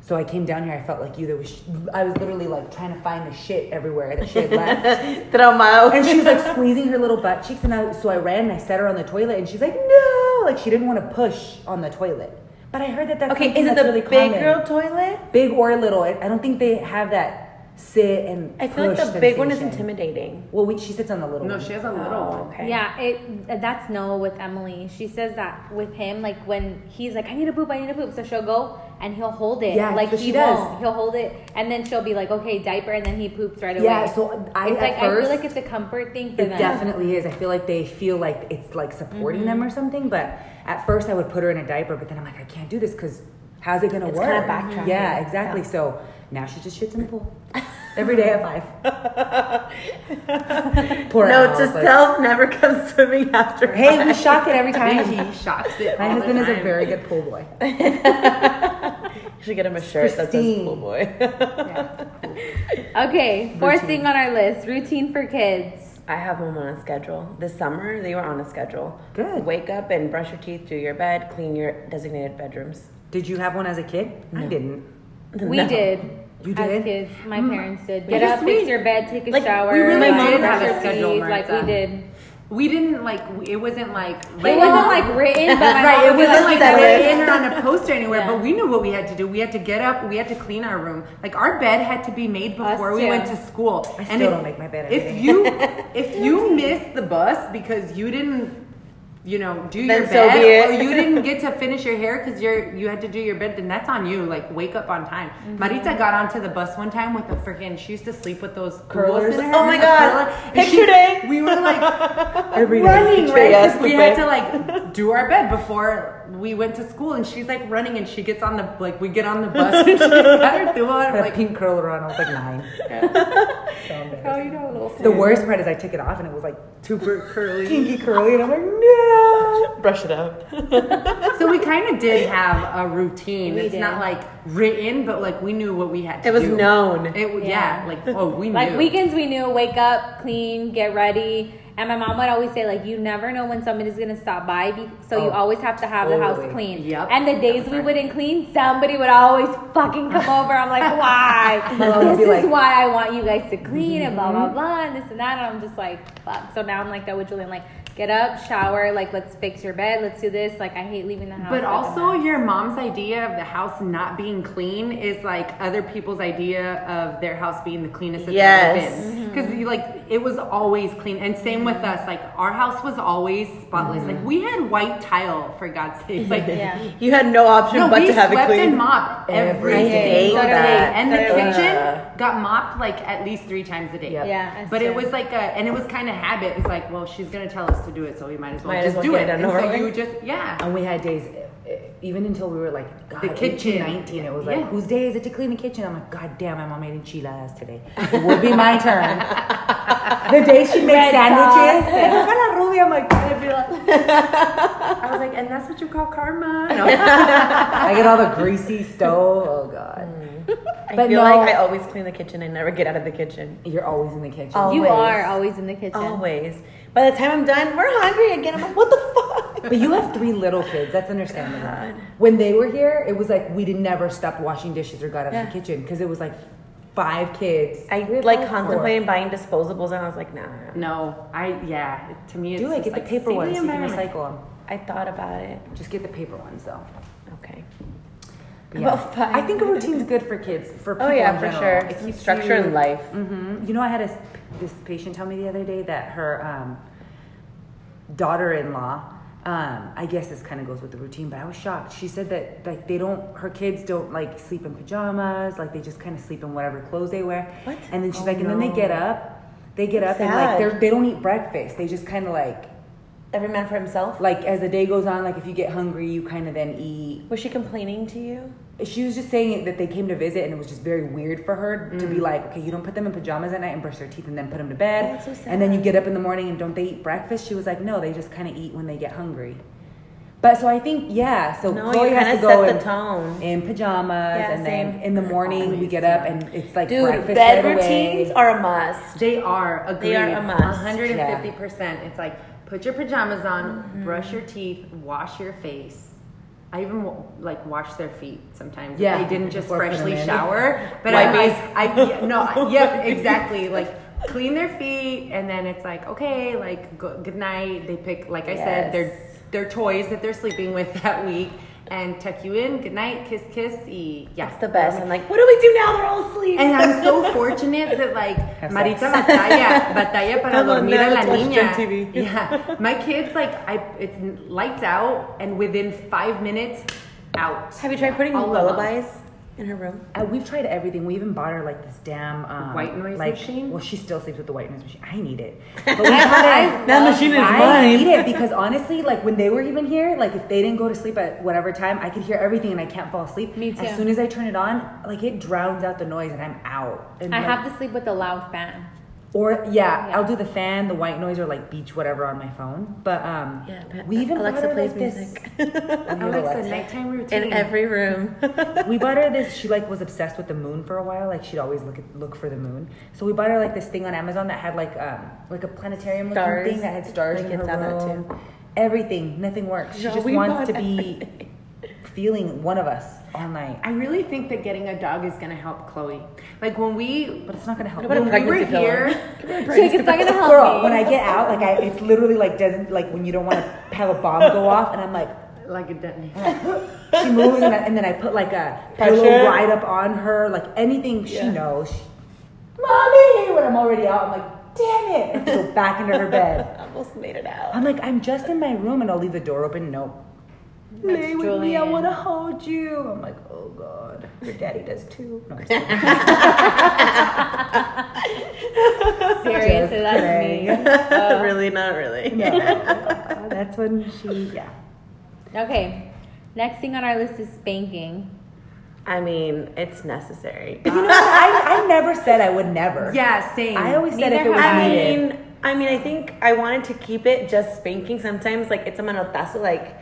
so I came down here, I felt like you. There was, I was literally like trying to find the shit everywhere that she had left. And she was like squeezing her little butt cheeks. And I, so I ran and I set her on the toilet and she's like, no, like she didn't want to push on the toilet. But I heard that that's okay. Is it the really big common. girl toilet? Big or little. I, I don't think they have that. Sit and I feel like the sensation. Big one is intimidating. Well, we, she sits on the little. No, one. she has a little. Oh, okay. Yeah, it. That's no with Emily. She says that with him, like when he's like, "I need a poop, I need a poop," so she'll go and he'll hold it. Yeah, like so he she does. Won't. He'll hold it, and then she'll be like, "Okay, diaper," and then he poops right yeah, away. Yeah, so I it's at like first, I feel like it's a comfort thing for it them. It definitely is. I feel like they feel like it's like supporting mm-hmm. them or something. But at first, I would put her in a diaper, but then I'm like, I can't do this because how's it gonna it's work? It's kind of backtracking. Yeah, exactly. Yeah. So. Now she just shits in the pool. Every day at five. Poor Note to self, never come swimming after five. Hey, we shock it every time. He shocks it. My husband is a very good pool boy. You should get him a shirt Christine. that says pool boy. Yeah. Cool. Okay, fourth routine. thing on our list, routine for kids. I have them on a schedule. This summer, they were on a schedule. Good. Wake up and brush your teeth, do your bed, clean your designated bedrooms. Did you have one as a kid? No. I didn't. We no. did. You did? As kids, my mm. parents did. Get up, fix your bed, take a like, shower. We really like, did have a schedule. Like, we did. We didn't, like, it wasn't, like, written. It wasn't, like, written, but right, it wasn't, like, written or on a poster anywhere, yeah. but we knew what we had to do. We had to get up. We had to clean our room. Like, our bed had to be made before Us we too. went to school. I still and if, don't make my bed every if day. You, if you missed the bus because you didn't, you know, do then your so bed, or you didn't get to finish your hair because you're you had to do your bed, then that's on you. Like, wake up on time. Mm-hmm. Maritza got onto the bus one time with the freaking, she used to sleep with those curlers in her. Oh my god, picture day. We were like running, right? Because we had to like do our bed before we went to school, and she's like running, and she gets on the, like, we get on the bus, and she's got her thula, and I'm like, pink curler on. I was like nine. Yeah. So oh, you know, a little. The worst part is I took it off, and it was like super curly, kinky curly, and I'm like, no. Brush it up. So we kind of did have a routine. We it's did. Not like written, but like we knew what we had to do. It was do. known. It yeah. yeah, like oh, we knew. Like weekends, we knew. Wake up, clean, get ready. And my mom would always say, like, you never know when somebody's going to stop by, so oh, you always have to have totally. the house clean. Yep. And the days we wouldn't clean, somebody would always fucking come over. I'm like, why? This is like, why I want you guys to clean mm-hmm. and blah, blah, blah, and this and that. And I'm just like, fuck. So now I'm like that with Julian. Like, get up, shower, like, let's fix your bed, let's do this. Like, I hate leaving the house. But also your mom's idea of the house not being clean is, like, other people's idea of their house being the cleanest it's ever been. Because, mm-hmm. like, it was always clean. And same with us. Like, our house was always spotless. Mm-hmm. Like, we had white tile, for God's sake. Like, yeah. You had no option no, but to have it clean. We swept and mopped every, every day. day. That. And the Saturday. kitchen uh, got mopped, like, at least three times a day. Yep. Yeah. But true. It was, like, a, and it was kind of habit. It was like, well, she's going to tell us to do it, so we might as well might just as well do it. And so you just, yeah. And we had days, even until we were like, God, the kitchen, nineteen. It was like, yeah. whose day is it to clean the kitchen? I'm like, God damn, my mom made enchiladas today. It would be my turn. The day she made sandwiches, and Ruby, I'm like, I was like, and that's what you call karma. No. I get all the greasy stove. Oh God. Mm. I but feel no, like I always clean the kitchen. I never get out of the kitchen. You're always in the kitchen. Always. You are always in the kitchen. Always. By the time I'm done, we're hungry again. I'm like, what the fuck? But you have three little kids. That's understandable. God. When they were here, it was like we did never stop washing dishes or got out yeah. of the kitchen because it was like five kids. I like contemplating buying disposables, and I was like, nah. No, I yeah. to me, it's do it. Get like the paper ones. You can recycle them. I thought about it. Just get the paper ones though. Okay. Yeah. About five. I think a routine's good for kids. For people oh yeah, for sure. It's keeps structure in life. Mm-hmm. You know, I had a, this patient tell me the other day that her um, daughter-in-law, um, I guess this kind of goes with the routine, but I was shocked. She said that like they don't, her kids don't like sleep in pajamas, like they just kind of sleep in whatever clothes they wear. What? And then she's oh, like, no. and then they get up, they get up Sad. and like they're, they don't eat breakfast. They just kind of like. Every man for himself? Like, as the day goes on, like, if you get hungry, you kind of then eat. Was she complaining to you? She was just saying that they came to visit, and it was just very weird for her mm. to be like, okay, you don't put them in pajamas at night and brush their teeth and then put them to bed. That's so sad. And then you get up in the morning, and don't they eat breakfast? She was like, no, they just kind of eat when they get hungry. But so I think, yeah, so no, Chloe has to go set in, the tone. in pajamas, yeah, and same. then in the morning Always, we get up yeah. and it's like Dude, breakfast Dude, bed right routines away. Are a must. They are, agreed. They are a must. one hundred fifty percent. Yeah. It's like... Put your pajamas on, mm-hmm. brush your teeth, wash your face. I even like wash their feet sometimes. Yeah, they didn't just freshly shower, but I like, I no, yeah, exactly. Like clean their feet, and then it's like okay, like go, good night. They pick, like I yes. said, their their toys that they're sleeping with that week. And tuck you in, good night, kiss, kiss, eat. Yeah. It's the best. I'm like, what do we do now? They're all asleep. And I'm so fortunate that, like, Maritza batalla, batalla para dormir a la niña. Yeah. My kids, like, I it's lights out, and within five minutes, out. Have you tried putting all lullabies in her room? Uh, we've tried everything. We even bought her, like, this damn... Um, white noise like, machine? Well, she still sleeps with the white noise machine. I need it. But we had it. That machine is I mine. I need it because, honestly, like, when they were even here, like, if they didn't go to sleep at whatever time, I could hear everything and I can't fall asleep. Me too. As soon as I turn it on, like, it drowns out the noise and I'm out. And I like, have to sleep with a loud fan. Or, yeah, yeah, I'll do the fan, the white noise, or, like, beach whatever on my phone. But um, yeah, but we even Alexa bought her, like, music. this. Alexa, Alexa, nighttime routine. In every room. We bought her this. She, like, was obsessed with the moon for a while. Like, she'd always look at, look for the moon. So we bought her, like, this thing on Amazon that had, like, um, like a planetarium-looking thing that had stars like in her room. Too. Everything. Nothing works. She no, just wants to everything. be... feeling one of us all night. I really think that getting a dog is going to help Chloe. Like when we, but it's not going to help. When we were here, it's not going to help. Girl, me. When I get out, like I, it's literally like doesn't like when you don't want to have a bomb go off, and I'm like, like it doesn't. Oh. She moves, and, I, and then I put like a pillow right up on her, like anything yeah. she knows. She, Mommy, when I'm already out, I'm like, damn it, and go back into her bed. Almost made it out. I'm like, I'm just in my room, and I'll leave the door open. Nope. Lay with Julian. me, I want to hold you. I'm like, oh God, your daddy does too. No, I'm seriously, that's me. Uh, really, not really. No. That's when she, yeah. Okay, Next thing on our list is spanking. I mean, it's necessary. You know, I, I never said I would never. Yeah, same. I always said Neither if it was I needed. mean, I mean, I think I wanted to keep it just spanking. Sometimes, like, it's a manotazo. Like,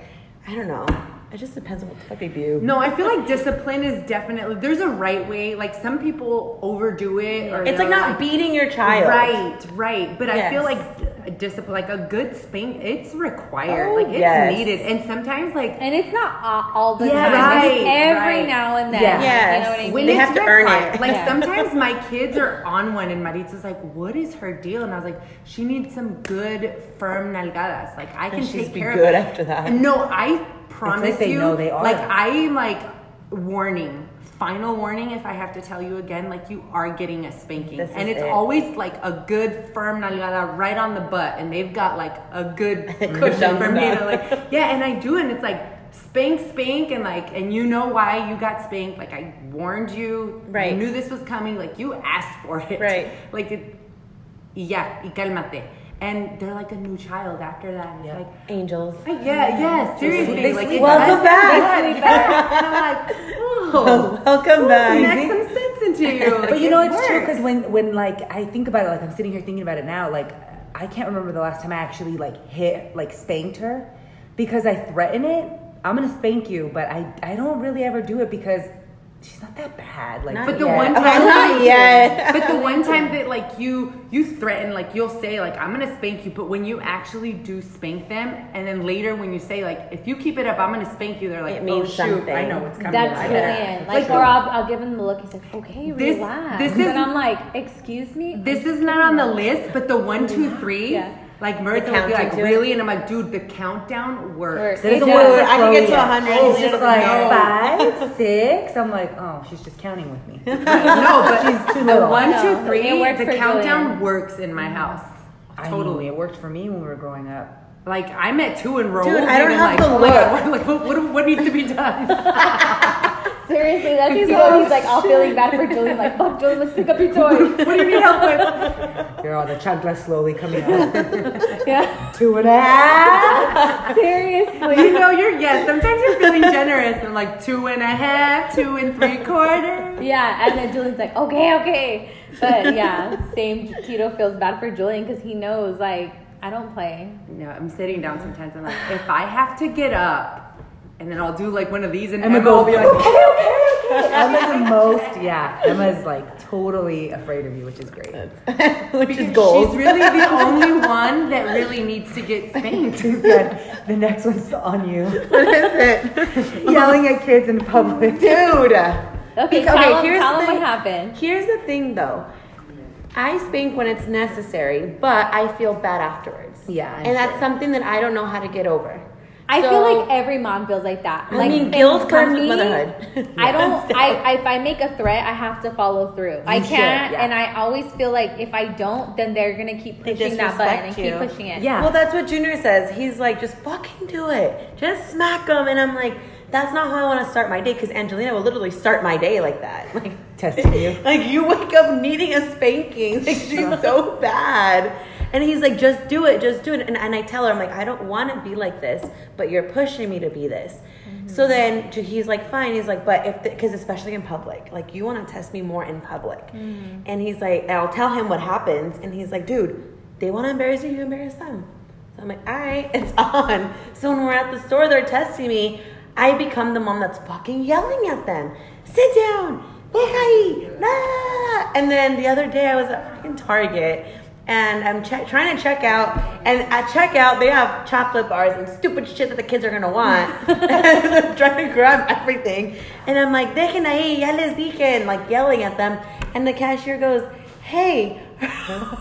I don't know. It just depends on what the fuck they do. No, I feel like discipline is definitely... There's a right way. Like, some people overdo it. Or it's like not like, beating your child. Right, right. But yes. I feel like discipline, like a good spank, it's required. Oh, like, it's yes. needed. And sometimes, like... And it's not all the yeah, time. Right, it's every right. now and then. Yes. yes. You know what I mean? When they have to earn it. Like, yeah. sometimes my kids are on one and Maritza's like, what is her deal? And I was like, she needs some good, firm nalgadas. Like, I can take care of it. She's good after that. No, I... promise like they you know they are. Like I am like warning final warning if I have to tell you again, like you are getting a spanking this and it's it. always like a good firm nalgada right on the butt and they've got like a good cushion for me to like yeah and I do and it's like spank spank and like and you know why you got spanked, like I warned you, right? You knew this was coming, like you asked for it, right? Like it, yeah y calmate. And they're like a new child after that. It's yeah. like angels. I, yeah, yeah, seriously. They like, welcome it, back. back. And I'm like, oh, welcome ooh, back. Smack some sense into you. Like, but you know, it's works. true because when, when like I think about it, like I'm sitting here thinking about it now, like I can't remember the last time I actually like hit, like spanked her, because I threaten it. I'm gonna spank you, but I I don't really ever do it because. She's not that bad, like. Not but the yet. one time, okay, not yet. But the one time that like you, you threaten, like you'll say, like I'm gonna spank you. But when you actually do spank them, and then later when you say, like if you keep it up, I'm gonna spank you. They're like, it means oh shoot, something. I know what's coming. That's Julian. Like, like or I'll, I'll give him the look. He's like, okay, this, relax. This is, and I'm like, excuse me. This is not on the list, but the one, two, three. Yeah. Like Maritza would be like, really? It. And I'm like, dude, the countdown works. There's a word. I can get to one hundred. It's just like no. five, six. I'm like, oh, she's just counting with me. No, but she's too little. One, two, three. The countdown works in my house. Totally. It worked for me when we were growing up. Like, I'm at two and roll. Dude, I don't have to look. Like, what, what needs to be done? Seriously, that's he's like all feeling bad for Julian. Like, fuck, Julian, let's pick up your toys. What do you need help with? Girl, the chancla slowly coming out. Yeah. Two and a half. Seriously. You know, you're, yes, sometimes you're feeling generous. And like, two and a half, two and three quarters. Yeah, and then Julian's like, okay, okay. But yeah, same. Tito feels bad for Julian because he knows, like, I don't play. No, I'm sitting down sometimes. I'm like, if I have to get up. And then I'll do like one of these, and Emma will be like, okay, okay, okay. Emma's the most, yeah. Emma's like totally afraid of you, which is great. Which is gold. She's really the only one that really needs to get spanked. She said, the next one's on you. What is it? Yelling at kids in public, dude. Okay, tell okay, here's tell the thing. What happened. Here's the thing, though. I spank when it's necessary, but I feel bad afterwards. Yeah, I'm and sure. that's something that I don't know how to get over. I so, feel like every mom feels like that. Like, I mean, guilt comes with motherhood. Yeah, I don't. So. I if I make a threat, I have to follow through. You I can't, should, yeah. and I always feel like if I don't, then they're gonna keep pushing that button and you. keep pushing it. Yeah. Well, that's what Junior says. He's like, just fucking do it. Just smack them, and I'm like, that's not how I want to start my day. Because Angelina will literally start my day like that. Like testing you. Like you wake up needing a spanking. Like she's so bad. And he's like, just do it, just do it. And, and I tell her, I'm like, I don't want to be like this, but you're pushing me to be this. Mm-hmm. So then he's like, fine. He's like, but if, because especially in public, like you want to test me more in public. Mm-hmm. And he's like, and I'll tell him what happens. And he's like, dude, they want to embarrass you, you embarrass them. So I'm like, all right, it's on. So when we're at the store, they're testing me. I become the mom that's fucking yelling at them. Sit down. And then the other day I was at fucking Target. And I'm che- trying to check out, and at checkout they have chocolate bars and stupid shit that the kids are gonna want. And I'm trying to grab everything, and I'm like, "Dejen ahí, ya les dije," and like yelling at them. And the cashier goes, "Hey,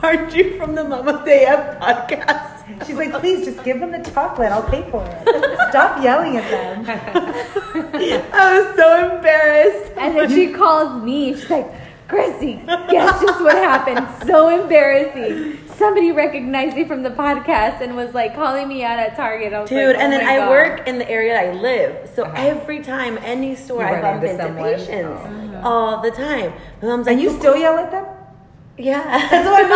aren't you from the Mama's A F podcast?" She's like, "Please just give them the chocolate. I'll pay for it. Stop yelling at them." I was so embarrassed. And then she calls me. She's like, "Chrissy, guess just what happened. So embarrassing. Somebody recognized me from the podcast and was like calling me out at Target." I was Dude, like, oh and then I God. work in the area I live. So uh-huh. every time, any store, I bump into patients oh. all the time. My mom's like, and you Cool. still yell at them? Yeah. That's what my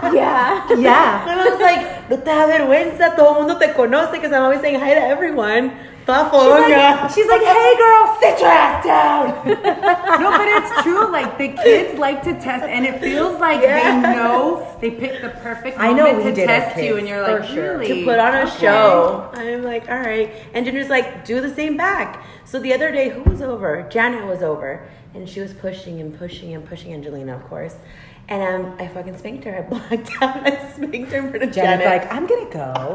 mom said. Yeah. Yeah. My mom's like, no te avergüenza, todo mundo te conoce, because I'm always saying hi to everyone. She's like, hey girl, sit your ass down. No, but it's true. Like, the kids like to test, and it feels like yes. they know they picked the perfect moment I know to test kids, you, and you're like, sure. really? To put on a okay. show. I'm like, all right. And Jenner's like, do the same back. So the other day, who was over? Janet was over, and she was pushing and pushing and pushing Angelina, of course. And um, I fucking spanked her. I blacked out. I spanked her in front of Janet. Janet's like, I'm going to go.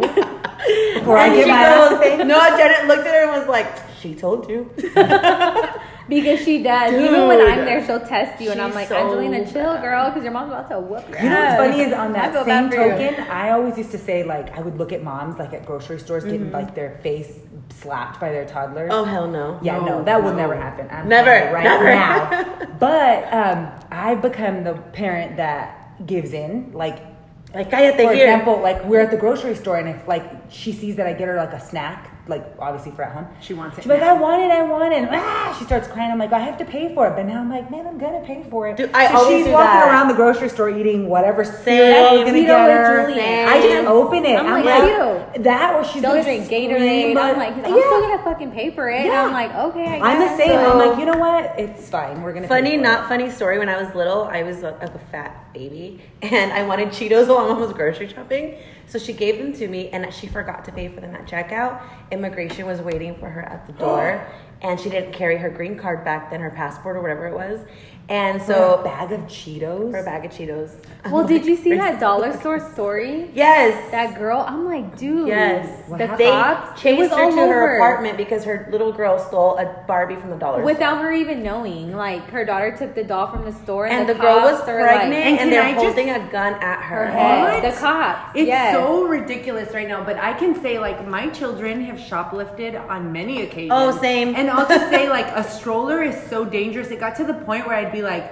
Before I get my No, Janet looked at her and was like, she told you. Because she does. Dude. Even when I'm there, she'll test you. She's and I'm like, so Angelina, chill, bad. girl, because your mom's about to whoop your ass. You know what's funny is on that same token, you. I always used to say, like, I would look at moms, like, at grocery stores mm-hmm. getting, like, their face slapped by their toddlers. Oh, hell no. Yeah, no, no that no. will never happen. I'm never. Right never. now. But um, I've become the parent that gives in, like, Like I at the for here. example, like we're at the grocery store, and if like she sees that I get her like a snack, like obviously for at home, she wants it. She's now. like, I want it, I want it. And, ah, she starts crying. I'm like, I have to pay for it, but now I'm like, man, I'm gonna pay for it. Dude, I so always she's do walking that. around the grocery store eating whatever snack I'm gonna get her. Julian. I just open it. I'm, I'm like, like that, or she's don't drink Gatorade. I'm like, I'm yeah. still gonna fucking pay for it. Yeah. And I'm like, okay, I guess I'm the same. So. I'm like, you know what? It's fine. We're gonna. Funny, pay for not it. funny story. When I was little, I was like a fat baby, and I wanted Cheetos along. Mom was grocery shopping, so she gave them to me, and she forgot to pay for them at checkout. Immigration was waiting for her at the door, and she didn't carry her green card back then, her passport or whatever it was. And so, for a bag of Cheetos, for a bag of Cheetos. Well, I'm did like, you see that dollar store story? Yes, that girl. I'm like, dude. Yes, the they cops chased her to over. her apartment because her little girl stole a Barbie from the dollar without store. her even knowing. Like, her daughter took the doll from the store, and, and the, the girl was pregnant, like, and, and they're I holding just, a gun at her, her head. What? The cops. It's yes. so ridiculous right now. But I can say, like, my children have shoplifted on many occasions. Oh, same. And I'll just say, like, a stroller is so dangerous. It got to the point where I'd be like,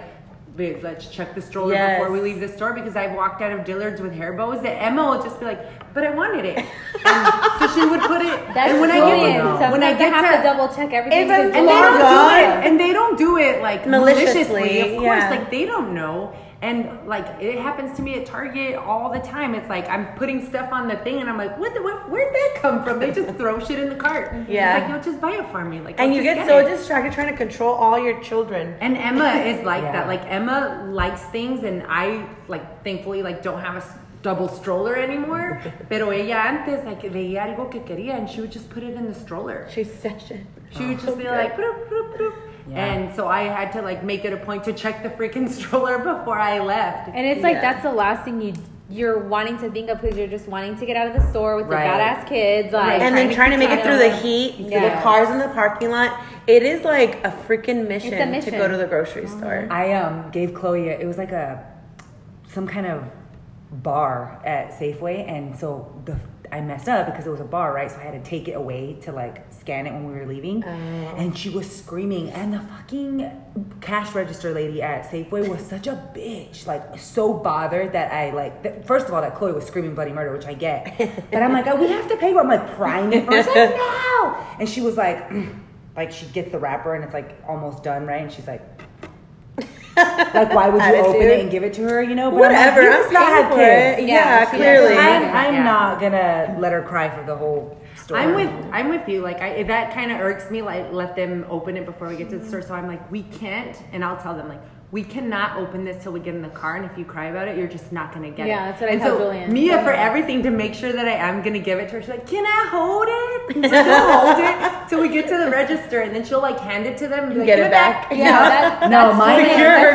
babe, let's check the stroller yes. before we leave the store, because I've walked out of Dillard's with hair bows that Emma will just be like, but I wanted it. And so she would put it. That's and when brilliant. I get, when I get have to, to double check everything. And, and, they don't do it, and they don't do it like maliciously, maliciously of course. Yeah. Like, they don't know. And like, it happens to me at Target all the time. It's like, I'm putting stuff on the thing, and I'm like, what? The, what where'd that come from? They just throw shit in the cart. Yeah. It's like, no, just buy it for me. Like, and you get, get so it. distracted trying to control all your children. And Emma is like yeah. that. Like, Emma likes things, and I like thankfully like don't have a double stroller anymore. Pero ella antes like veía algo que quería, and she would just put it in the stroller. She stashed it. She would oh, just be good. like. Broop, broop, broop. Yeah. And so I had to like make it a point to check the freaking stroller before I left. And it's like yeah. that's the last thing you you're wanting to think of, because you're just wanting to get out of the store with right. the badass kids, like, and then trying to make it through the heat, yeah. the cars in the parking lot. It is like a freaking mission, a mission. to go to the grocery mm-hmm. store. I um gave Chloe a, it was like a some kind of bar at Safeway, and so the. I messed up because it was a bar, right? So I had to take it away to like scan it when we were leaving. Oh. And she was screaming. And the fucking cash register lady at Safeway was such a bitch. Like, so bothered that I like, th- first of all, that Chloe was screaming bloody murder, which I get. But I'm like, oh, we have to pay. I'm like crying at first. Like, no. And she was like, like she gets the wrapper and it's like almost done, right? And she's like, like, why would you Attitude. open it and give it to her, you know? But whatever. I'm, like, I'm not for kids. it. Yeah, yeah clearly. I'm, I'm yeah. not going to let her cry for the whole story. I'm with I'm with you. Like, I, that kind of irks me. Like, let them open it before we get to the store. So I'm like, we can't. And I'll tell them, like, we cannot open this till we get in the car. And if you cry about it, you're just not going to get yeah, it. Yeah, that's what I and told so Julian. Mia, yeah. for everything, to make sure that I am going to give it to her, she's like, can I hold it? And she'll hold it. So we get to the register, and then she'll like hand it to them and like, get, get it back. back. Yeah, that, no, mine secure her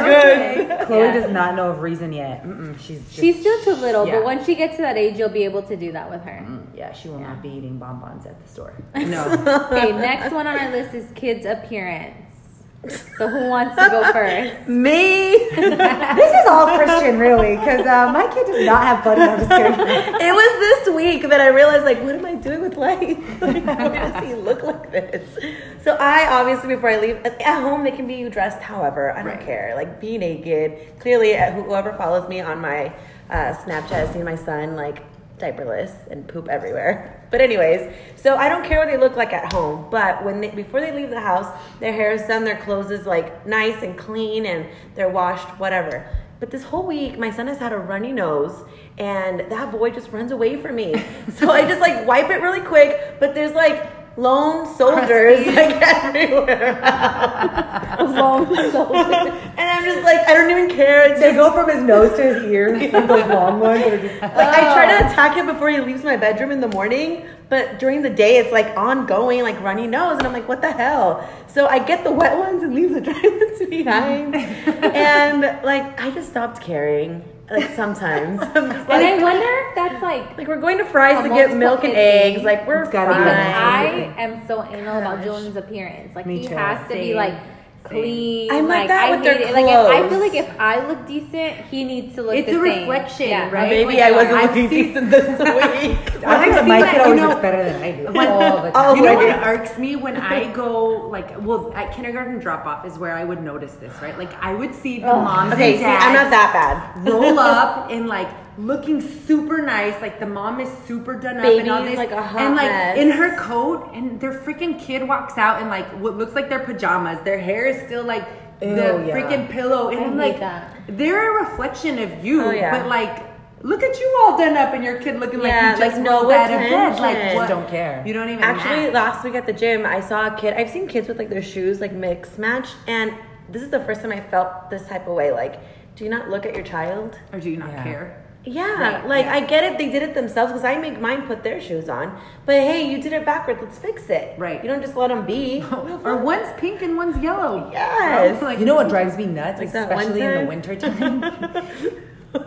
goods. Okay. Chloe yeah. does not know of reason yet. Mm-mm, she's just, she's still too little, yeah. but once she gets to that age, you'll be able to do that with her. Mm, yeah, she will yeah. not be eating bonbons at the store. No. Okay, next one on our list is kids' appearance. So who wants to go first? Me. This is all Christian, really, because uh, my kid does not have fun. I'm just kidding. It was this week that I realized, like, what am I doing with life? Like, why does he look like this? So I obviously, before I leave, at home they can be dressed however. I don't right. care. Like, be naked. Clearly, whoever follows me on my uh, Snapchat has seen my son like diaperless and poop everywhere. But anyways, so I don't care what they look like at home, but when they, before they leave the house, their hair is done, their clothes is like nice and clean, and they're washed, whatever. But this whole week, my son has had a runny nose, and that boy just runs away from me. So I just like wipe it really quick, but there's like lone soldiers Crusty. Like everywhere. Lone soldiers. And I'm just like, I don't even care. It's they just... go from his nose to his ear. Like those long ones. That are just... Like oh. I try to attack it before he leaves my bedroom in the morning, but during the day it's like ongoing, like runny nose, and I'm like, what the hell? So I get the wet ones and leave the dry ones behind. And like I just stopped caring. Like sometimes, like, and I wonder if that's like like we're going to Fry's to get milk and eggs. Like we're fine. I am so anal about Julian's appearance. Like Me he too. has to Same. be like clean. I'm like, like that I with their clothes. Like, if, I feel like if I look decent, he needs to look. It's the a same. reflection, yeah. right? Maybe like, I wasn't I've looking seen... decent this week. I think my kid always looks better than I do. When, all the time. You know what irks me when I go like well at kindergarten drop off is where I would notice this, right? Like I would see the oh. moms okay, and dads. See, I'm not that bad. Roll up and like. Looking super nice, like the mom is super done up Baby's and all this, like a hot and like mess. In her coat, and their freaking kid walks out in like what looks like their pajamas. Their hair is still like Ew, the yeah. freaking pillow, and I I'm like that. They're a reflection of you, oh, yeah. but like look at you all done up and your kid looking yeah, like you just like no bed of bed, like what? Don't care. You don't even actually. Have. Last week at the gym, I saw a kid. I've seen kids with like their shoes like mix match, and this is the first time I felt this type of way. Like, do you not look at your child, or do you not yeah. care? Yeah, right, like yeah. I get it. They did it themselves because I make mine put their shoes on. But hey, you did it backwards. Let's fix it. Right. You don't just let them be. Or one's pink and one's yellow. Yes. Like, you know what drives me nuts, like especially in the winter time.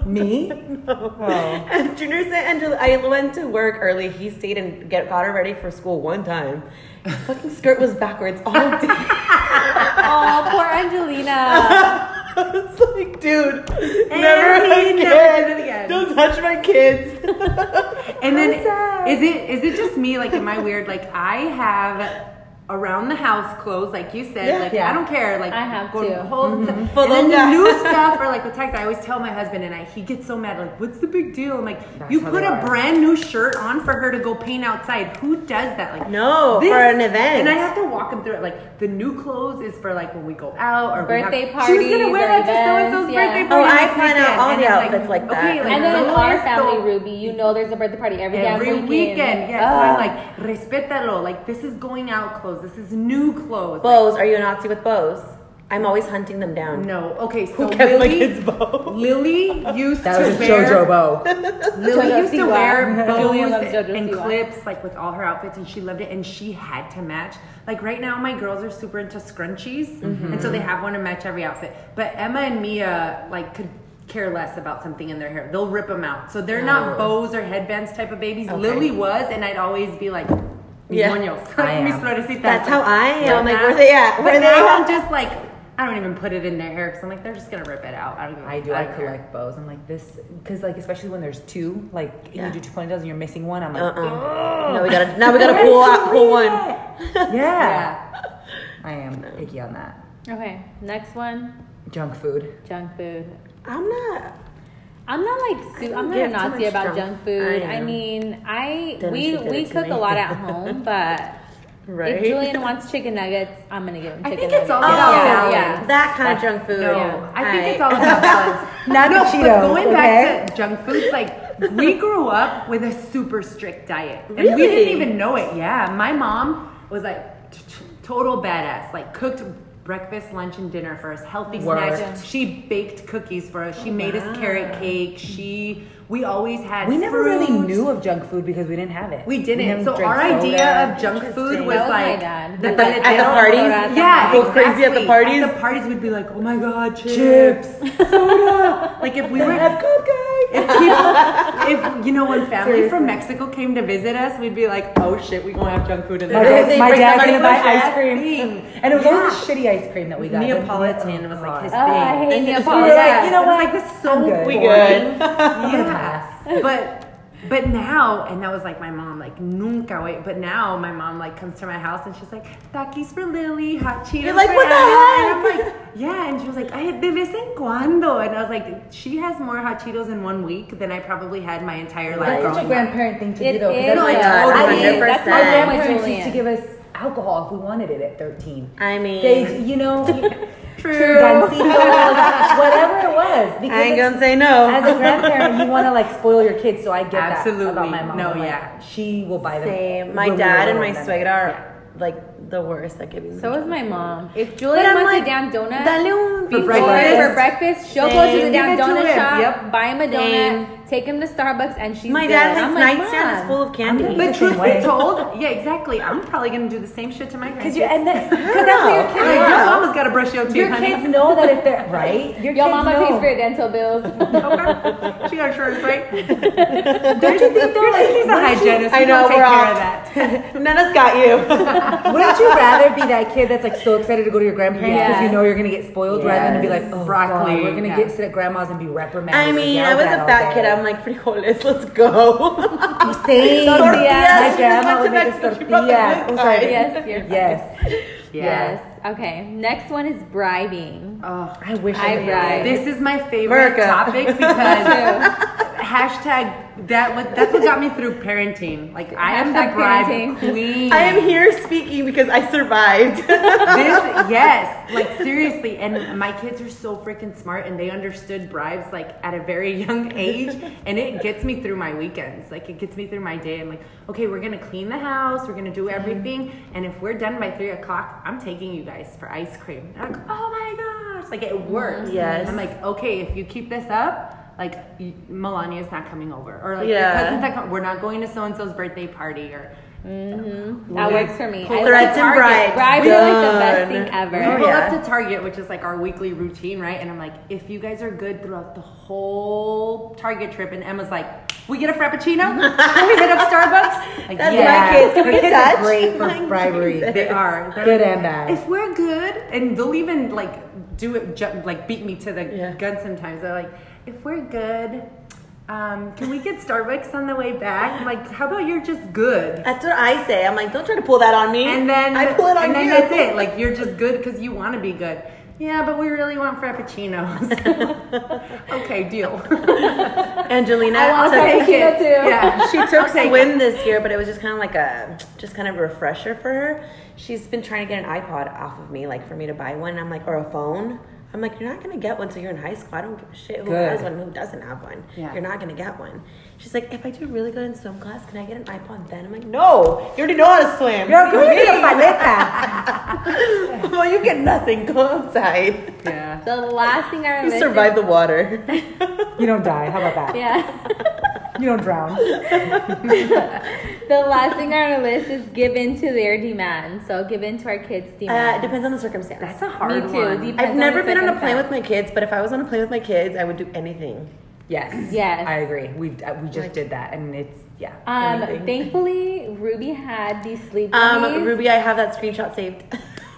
Me? No. Oh. Junior said, Angela, I went to work early. He stayed and get, got her ready for school one time. His fucking skirt was backwards all day. Oh, poor Angelina. I was like, dude, and never again. Never did it again. Don't touch my kids. And then, sad. is it is it just me? Like, am I weird? Like, I have around the house clothes, like you said. Yeah, like, yeah. I don't care. Like, I have go to the whole mm-hmm. stuff. And then the new stuff or like the text. I always tell my husband, and I he gets so mad. Like, what's the big deal? I'm like, That's you put a brand new shirt on for her to go paint outside. Who does that? Like, no, this, for an event. And I have to walk him through it. Like, the new clothes is for like when we go out or birthday we have, parties. She's gonna wear that to so and so's yeah. birthday party. Oh, I plan out all the outfits like, like that. Okay, like, and then in our family, Ruby, you know, there's a birthday party every every weekend. weekend. Yeah, oh. so I'm like, respétalo. Like, this is going out clothes. This is new clothes. Bows. Like, are you a Nazi with bows? I'm always hunting them down. No. Okay, so Who kept Lily, my kid's bow? Lily used that was to a wear... JoJo bow. Lily JoJo used to wear bows and clips, like, with all her outfits, and she loved it, and she had to match. Like, right now, my girls are super into scrunchies, mm-hmm. and so they have one to match every outfit. But Emma and Mia, like, could care less about something in their hair. They'll rip them out. So they're oh. not bows or headbands type of babies. Okay. Lily was, and I'd always be like... Yeah. That's how I am. Like, where they at? Where they at? I'm just like, I don't even put it in their hair because I'm like, they're just going to rip it out. I don't even I do. I collect bows. I'm like, this, because, like, especially when there's two, like, yeah. you do two ponytails and you're missing one. I'm like, uh-uh. oh. Now we got to now we gotta pull out, pull one. Yeah. yeah. I am picky on that. Okay. Next one. Junk food. Junk food. I'm not. I'm not like su- I'm not a Nazi about junk food. I, I mean, I Dennis we we cook me. a lot at home, but right? if Julian wants chicken nuggets, I'm gonna give him chicken nuggets. I think nuggets. it's all about yeah, balance. Yeah. That kind of junk food. No, yeah. I think I, it's all about balance. Not no, Cheetos, going okay? back to junk food, like we grew up with a super strict diet, and really? we didn't even know it. Yeah, my mom was like t- t- total badass, like cooked. breakfast, lunch, and dinner for us. Healthy Word. snacks. She baked cookies for us. She oh, made wow. us carrot cake. She, we always had. We never fruit. really knew of junk food because we didn't have it. We didn't. We didn't so our soda. idea of junk food was like the, the, like at the parties. At yeah, go exactly. crazy at the parties. At the parties, we'd be like, oh my god, chips, soda. Like if we were have cupcakes. If, people, if you know, when family Seriously. from Mexico came to visit us, we'd be like, oh shit, we gonna have junk food in there. My, my dad's gonna buy ice cream, thing. and it was yeah. always shitty. Ice cream that we got. Neapolitan was like his thing. Oh, I hate and Neapolitan. We were like, you know what? Like, this is so good. We good. Yeah. But but now, and that was like my mom, like, nunca wait. But now my mom, like, comes to my house and she's like, Takis for Lily, Hot Cheetos. You're like, for what Anna. the heck? And I'm like, yeah. And she was like, ay, de vez en cuando. And I was like, she has more Hot Cheetos in one week than I probably had my entire life. That's such a grandparent thing to it do, though. It is. No, I totally. That's my grandparents used to give us alcohol if we wanted it at thirteen. I mean, they, you know, true, whatever it it was. Because I ain't gonna say no. As a grandparent, you want to like spoil your kids, so I get Absolutely. that about my mom. No, like, yeah, she will buy them. Same. My dad and my suegra are like the worst at giving. So is my mom. If Julian wants like, a damn donut un... before, for breakfast, for breakfast she'll Same. go to the damn donut it. shop, yep. buy him a donut. Same. Take him to Starbucks and she's My dad has nightstands full of candy. But truth be told, yeah, exactly. I'm probably going to do the same shit to my kids. Because that's what your kids know. Your mama's got to brush your teeth. Your honey. kids know that if they're right. Your, your mama know. pays for your dental bills. Okay. She got insurance, right? Don't you think though? Like, she's a hygienist. I know, we're all. None of us got you. Wouldn't you rather be that kid that's like so excited to go to your grandparents because yes. you know you're going to get spoiled yes. rather than to be like, oh, broccoli. God, we're going to yeah. get sit at grandma's and be reprimanded. I mean, I was a fat kid. I'm like, frijoles, let's go. Same. Tortillas. My grandma would make tortillas. I'm sorry. Yes, yes. Yes. Yes. Okay. Next one is bribing. Oh, I wish I, I bribed. This is my favorite America. topic because hashtag that what that's what got me through parenting. Like I am the bribe parenting. queen. I am here speaking because I survived. This, yes, like seriously. And my kids are so freaking smart, and they understood bribes like at a very young age, and it gets me through my weekends. Like it gets me through my day. I'm like, okay, we're gonna clean the house, we're gonna do everything, and if we're done by three o'clock, I'm taking you guys for ice cream. And I'm like, oh my gosh, like it works. Yes. I'm like, okay, if you keep this up. Like, Melania's not coming over. Or, like, yeah. that com- we're not going to so-and-so's birthday party. Or mm-hmm. That works for me. Threats and bribes. Bribes are, like, the best thing ever. We pull yeah. up to Target, which is, like, our weekly routine, right? And I'm like, if you guys are good throughout the whole Target trip, and Emma's like, we get a Frappuccino? Can we hit up Starbucks? Like, That's yeah. my kids. Her kids are great for my bribery. Jesus. They are. They're good and bad. If we're good, and they'll even, like, do it, ju- like, beat me to the yeah. gun sometimes. They're like... If we're good, um, can we get Starbucks on the way back? I'm like, how about you're just good? That's what I say. I'm like, don't try to pull that on me. And then I pull it on and you. And then that's it. Like, you're just good because you want to be good. Yeah, but we really want frappuccinos. Okay, deal. Angelina, I want frappuccino too. Yeah, she took swim this year, but it was just kind of like a just kind of a refresher for her. She's been trying to get an iPod off of me, like for me to buy one. I'm like, or a phone. I'm like, you're not going to get one until you're in high school. I don't give a shit who good. has one, who doesn't have one. Yeah. You're not going to get one. She's like, if I do really good in swim class, can I get an iPod then? I'm like, no, you already know how to swim. You're good. You need a paleta. Well, you get nothing. Go outside. Yeah. The last thing I remember. You survive the water. You don't die. How about that? Yeah. You don't drown. The last thing on our list is give in to their demands. So give in to our kids' demands. Uh, depends on the circumstance. That's a hard one. Me too. Depends I've never on been on a plane with my kids, but if I was on a plane with my kids, I would do anything. Yes. Yes. I agree. We we just like, did that, and it's yeah. Um. Anything. Thankfully, Ruby had these sleep buddies. Um. Ruby, I have that screenshot saved.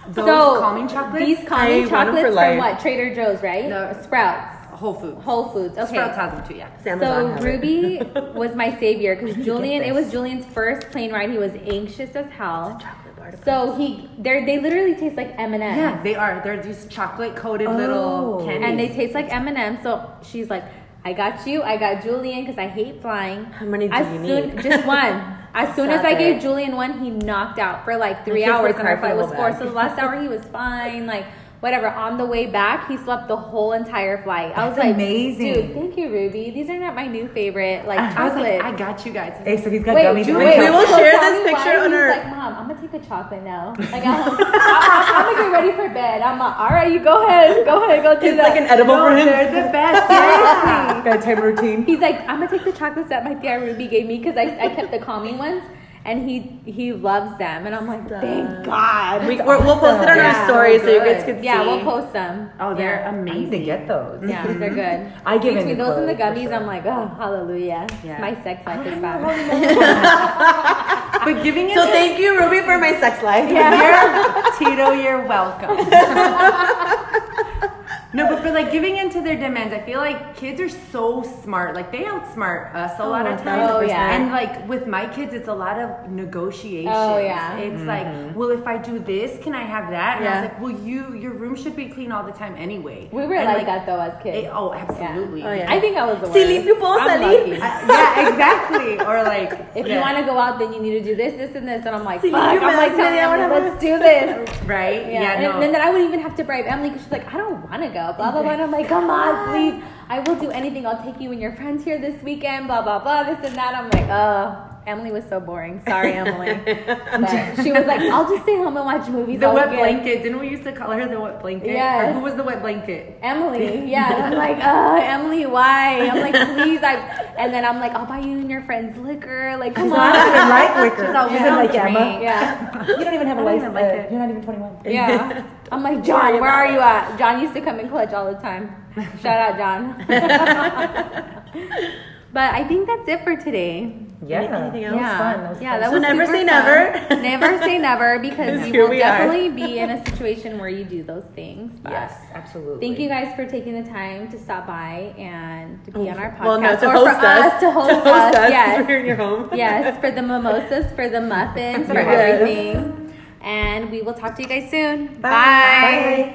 Those so, calming chocolates. These calming I chocolates for from life. What? Trader Joe's, right? No. Sprouts. Whole Foods. Whole Foods. Okay. Sprouts has them too, yeah. Amazon so Ruby was my savior because Julian, it was Julian's first plane ride. He was anxious as hell. It's a chocolate bar. So he, they they literally taste like M and M. Yeah, they are. They're these chocolate coated oh. little candies. And they taste like M and M. So she's like, I got you. I got Julian because I hate flying. How many do as you soon, need? Just one. As soon Stop as I it. gave Julian one, he knocked out for like three hours. And our flight was four. So the last hour he was fine. Like. Whatever, on the way back, he slept the whole entire flight. I was That's like, amazing. Dude, thank you, Ruby. These are not my new favorite. Like, I, I was like, I got you guys. Hey, so he's got wait, gummies. Ju- wait, we will so share this picture on her. He's like, Mom, I'm going to take a chocolate now. Like, I'm, I'm, I'm, I'm going to get ready for bed. I'm like, all right, you go ahead. Go ahead. Go do it's that. It's like an edible no, for him. They're the best. Seriously. Bedtime routine. He's like, I'm going to take the chocolates that my tia Ruby gave me because I, I kept the calming ones. And he he loves them. And I'm like, thank God. We, awesome. We'll post it on yeah, our stories so you guys can see. Yeah, we'll post them. Oh, they're yeah. amazing. They get those. Yeah, they're good. I give Between in those and the gummies, sure. I'm like, oh, hallelujah. Yeah. It's my sex life is bad. But giving it So thank you, Ruby, for my sex life. Yeah. Tito, you're welcome. No, but for like giving in to their demands, I feel like kids are so smart. Like they outsmart us a oh, lot of times. Oh, yeah. And like with my kids, it's a lot of negotiation. Oh, yeah. It's mm-hmm. like, well, if I do this, can I have that? And yeah. I was like, well, you, your room should be clean all the time anyway. We were and like, like that though as kids. It, oh, absolutely. Yeah. Oh, yeah. I think I was the worst. Si limpio puedo salir. Yeah, exactly. Or like, if yeah. you want to go out, then you need to do this, this, and this. And I'm like, si fuck. I'm like, tell me, I want to let's do this. Right? Yeah. yeah no. and, and then I would even have to bribe Emily because she's like, I don't want to go. Blah, blah, one. I'm like, come on, please. I will do anything. I'll take you and your friends here this weekend, blah, blah, blah, this and that. I'm like, oh. Emily was so boring. Sorry, Emily. But she was like, I'll just stay home and watch movies. The wet blanket. Didn't we used to call her the wet blanket? Yeah. Who was the wet blanket? Emily. Yeah. And I'm like, uh, Emily, why? I'm like, please. I. And then I'm like, I'll buy you and your friends liquor. Like, come on. I don't even like liquor. She's always yeah. like, Emma. Yeah. You don't even have a license. Like uh, you're not even twenty-one. Yeah. I'm like, John, where are you at? John used to come in clutch all the time. Shout out, John. But I think that's it for today. Yeah. Anything else? Yeah. Fun. That was yeah, that so was never say fun. never. Never say never, because you will definitely are. be in a situation where you do those things. But yes, absolutely. Thank you guys for taking the time to stop by and to be on our podcast. Well, no, to or host for us, us to host, to host us. us yes. We're in your home. Yes, for the mimosas, for the muffins, for yes. everything. And we will talk to you guys soon. Bye. Bye. Bye.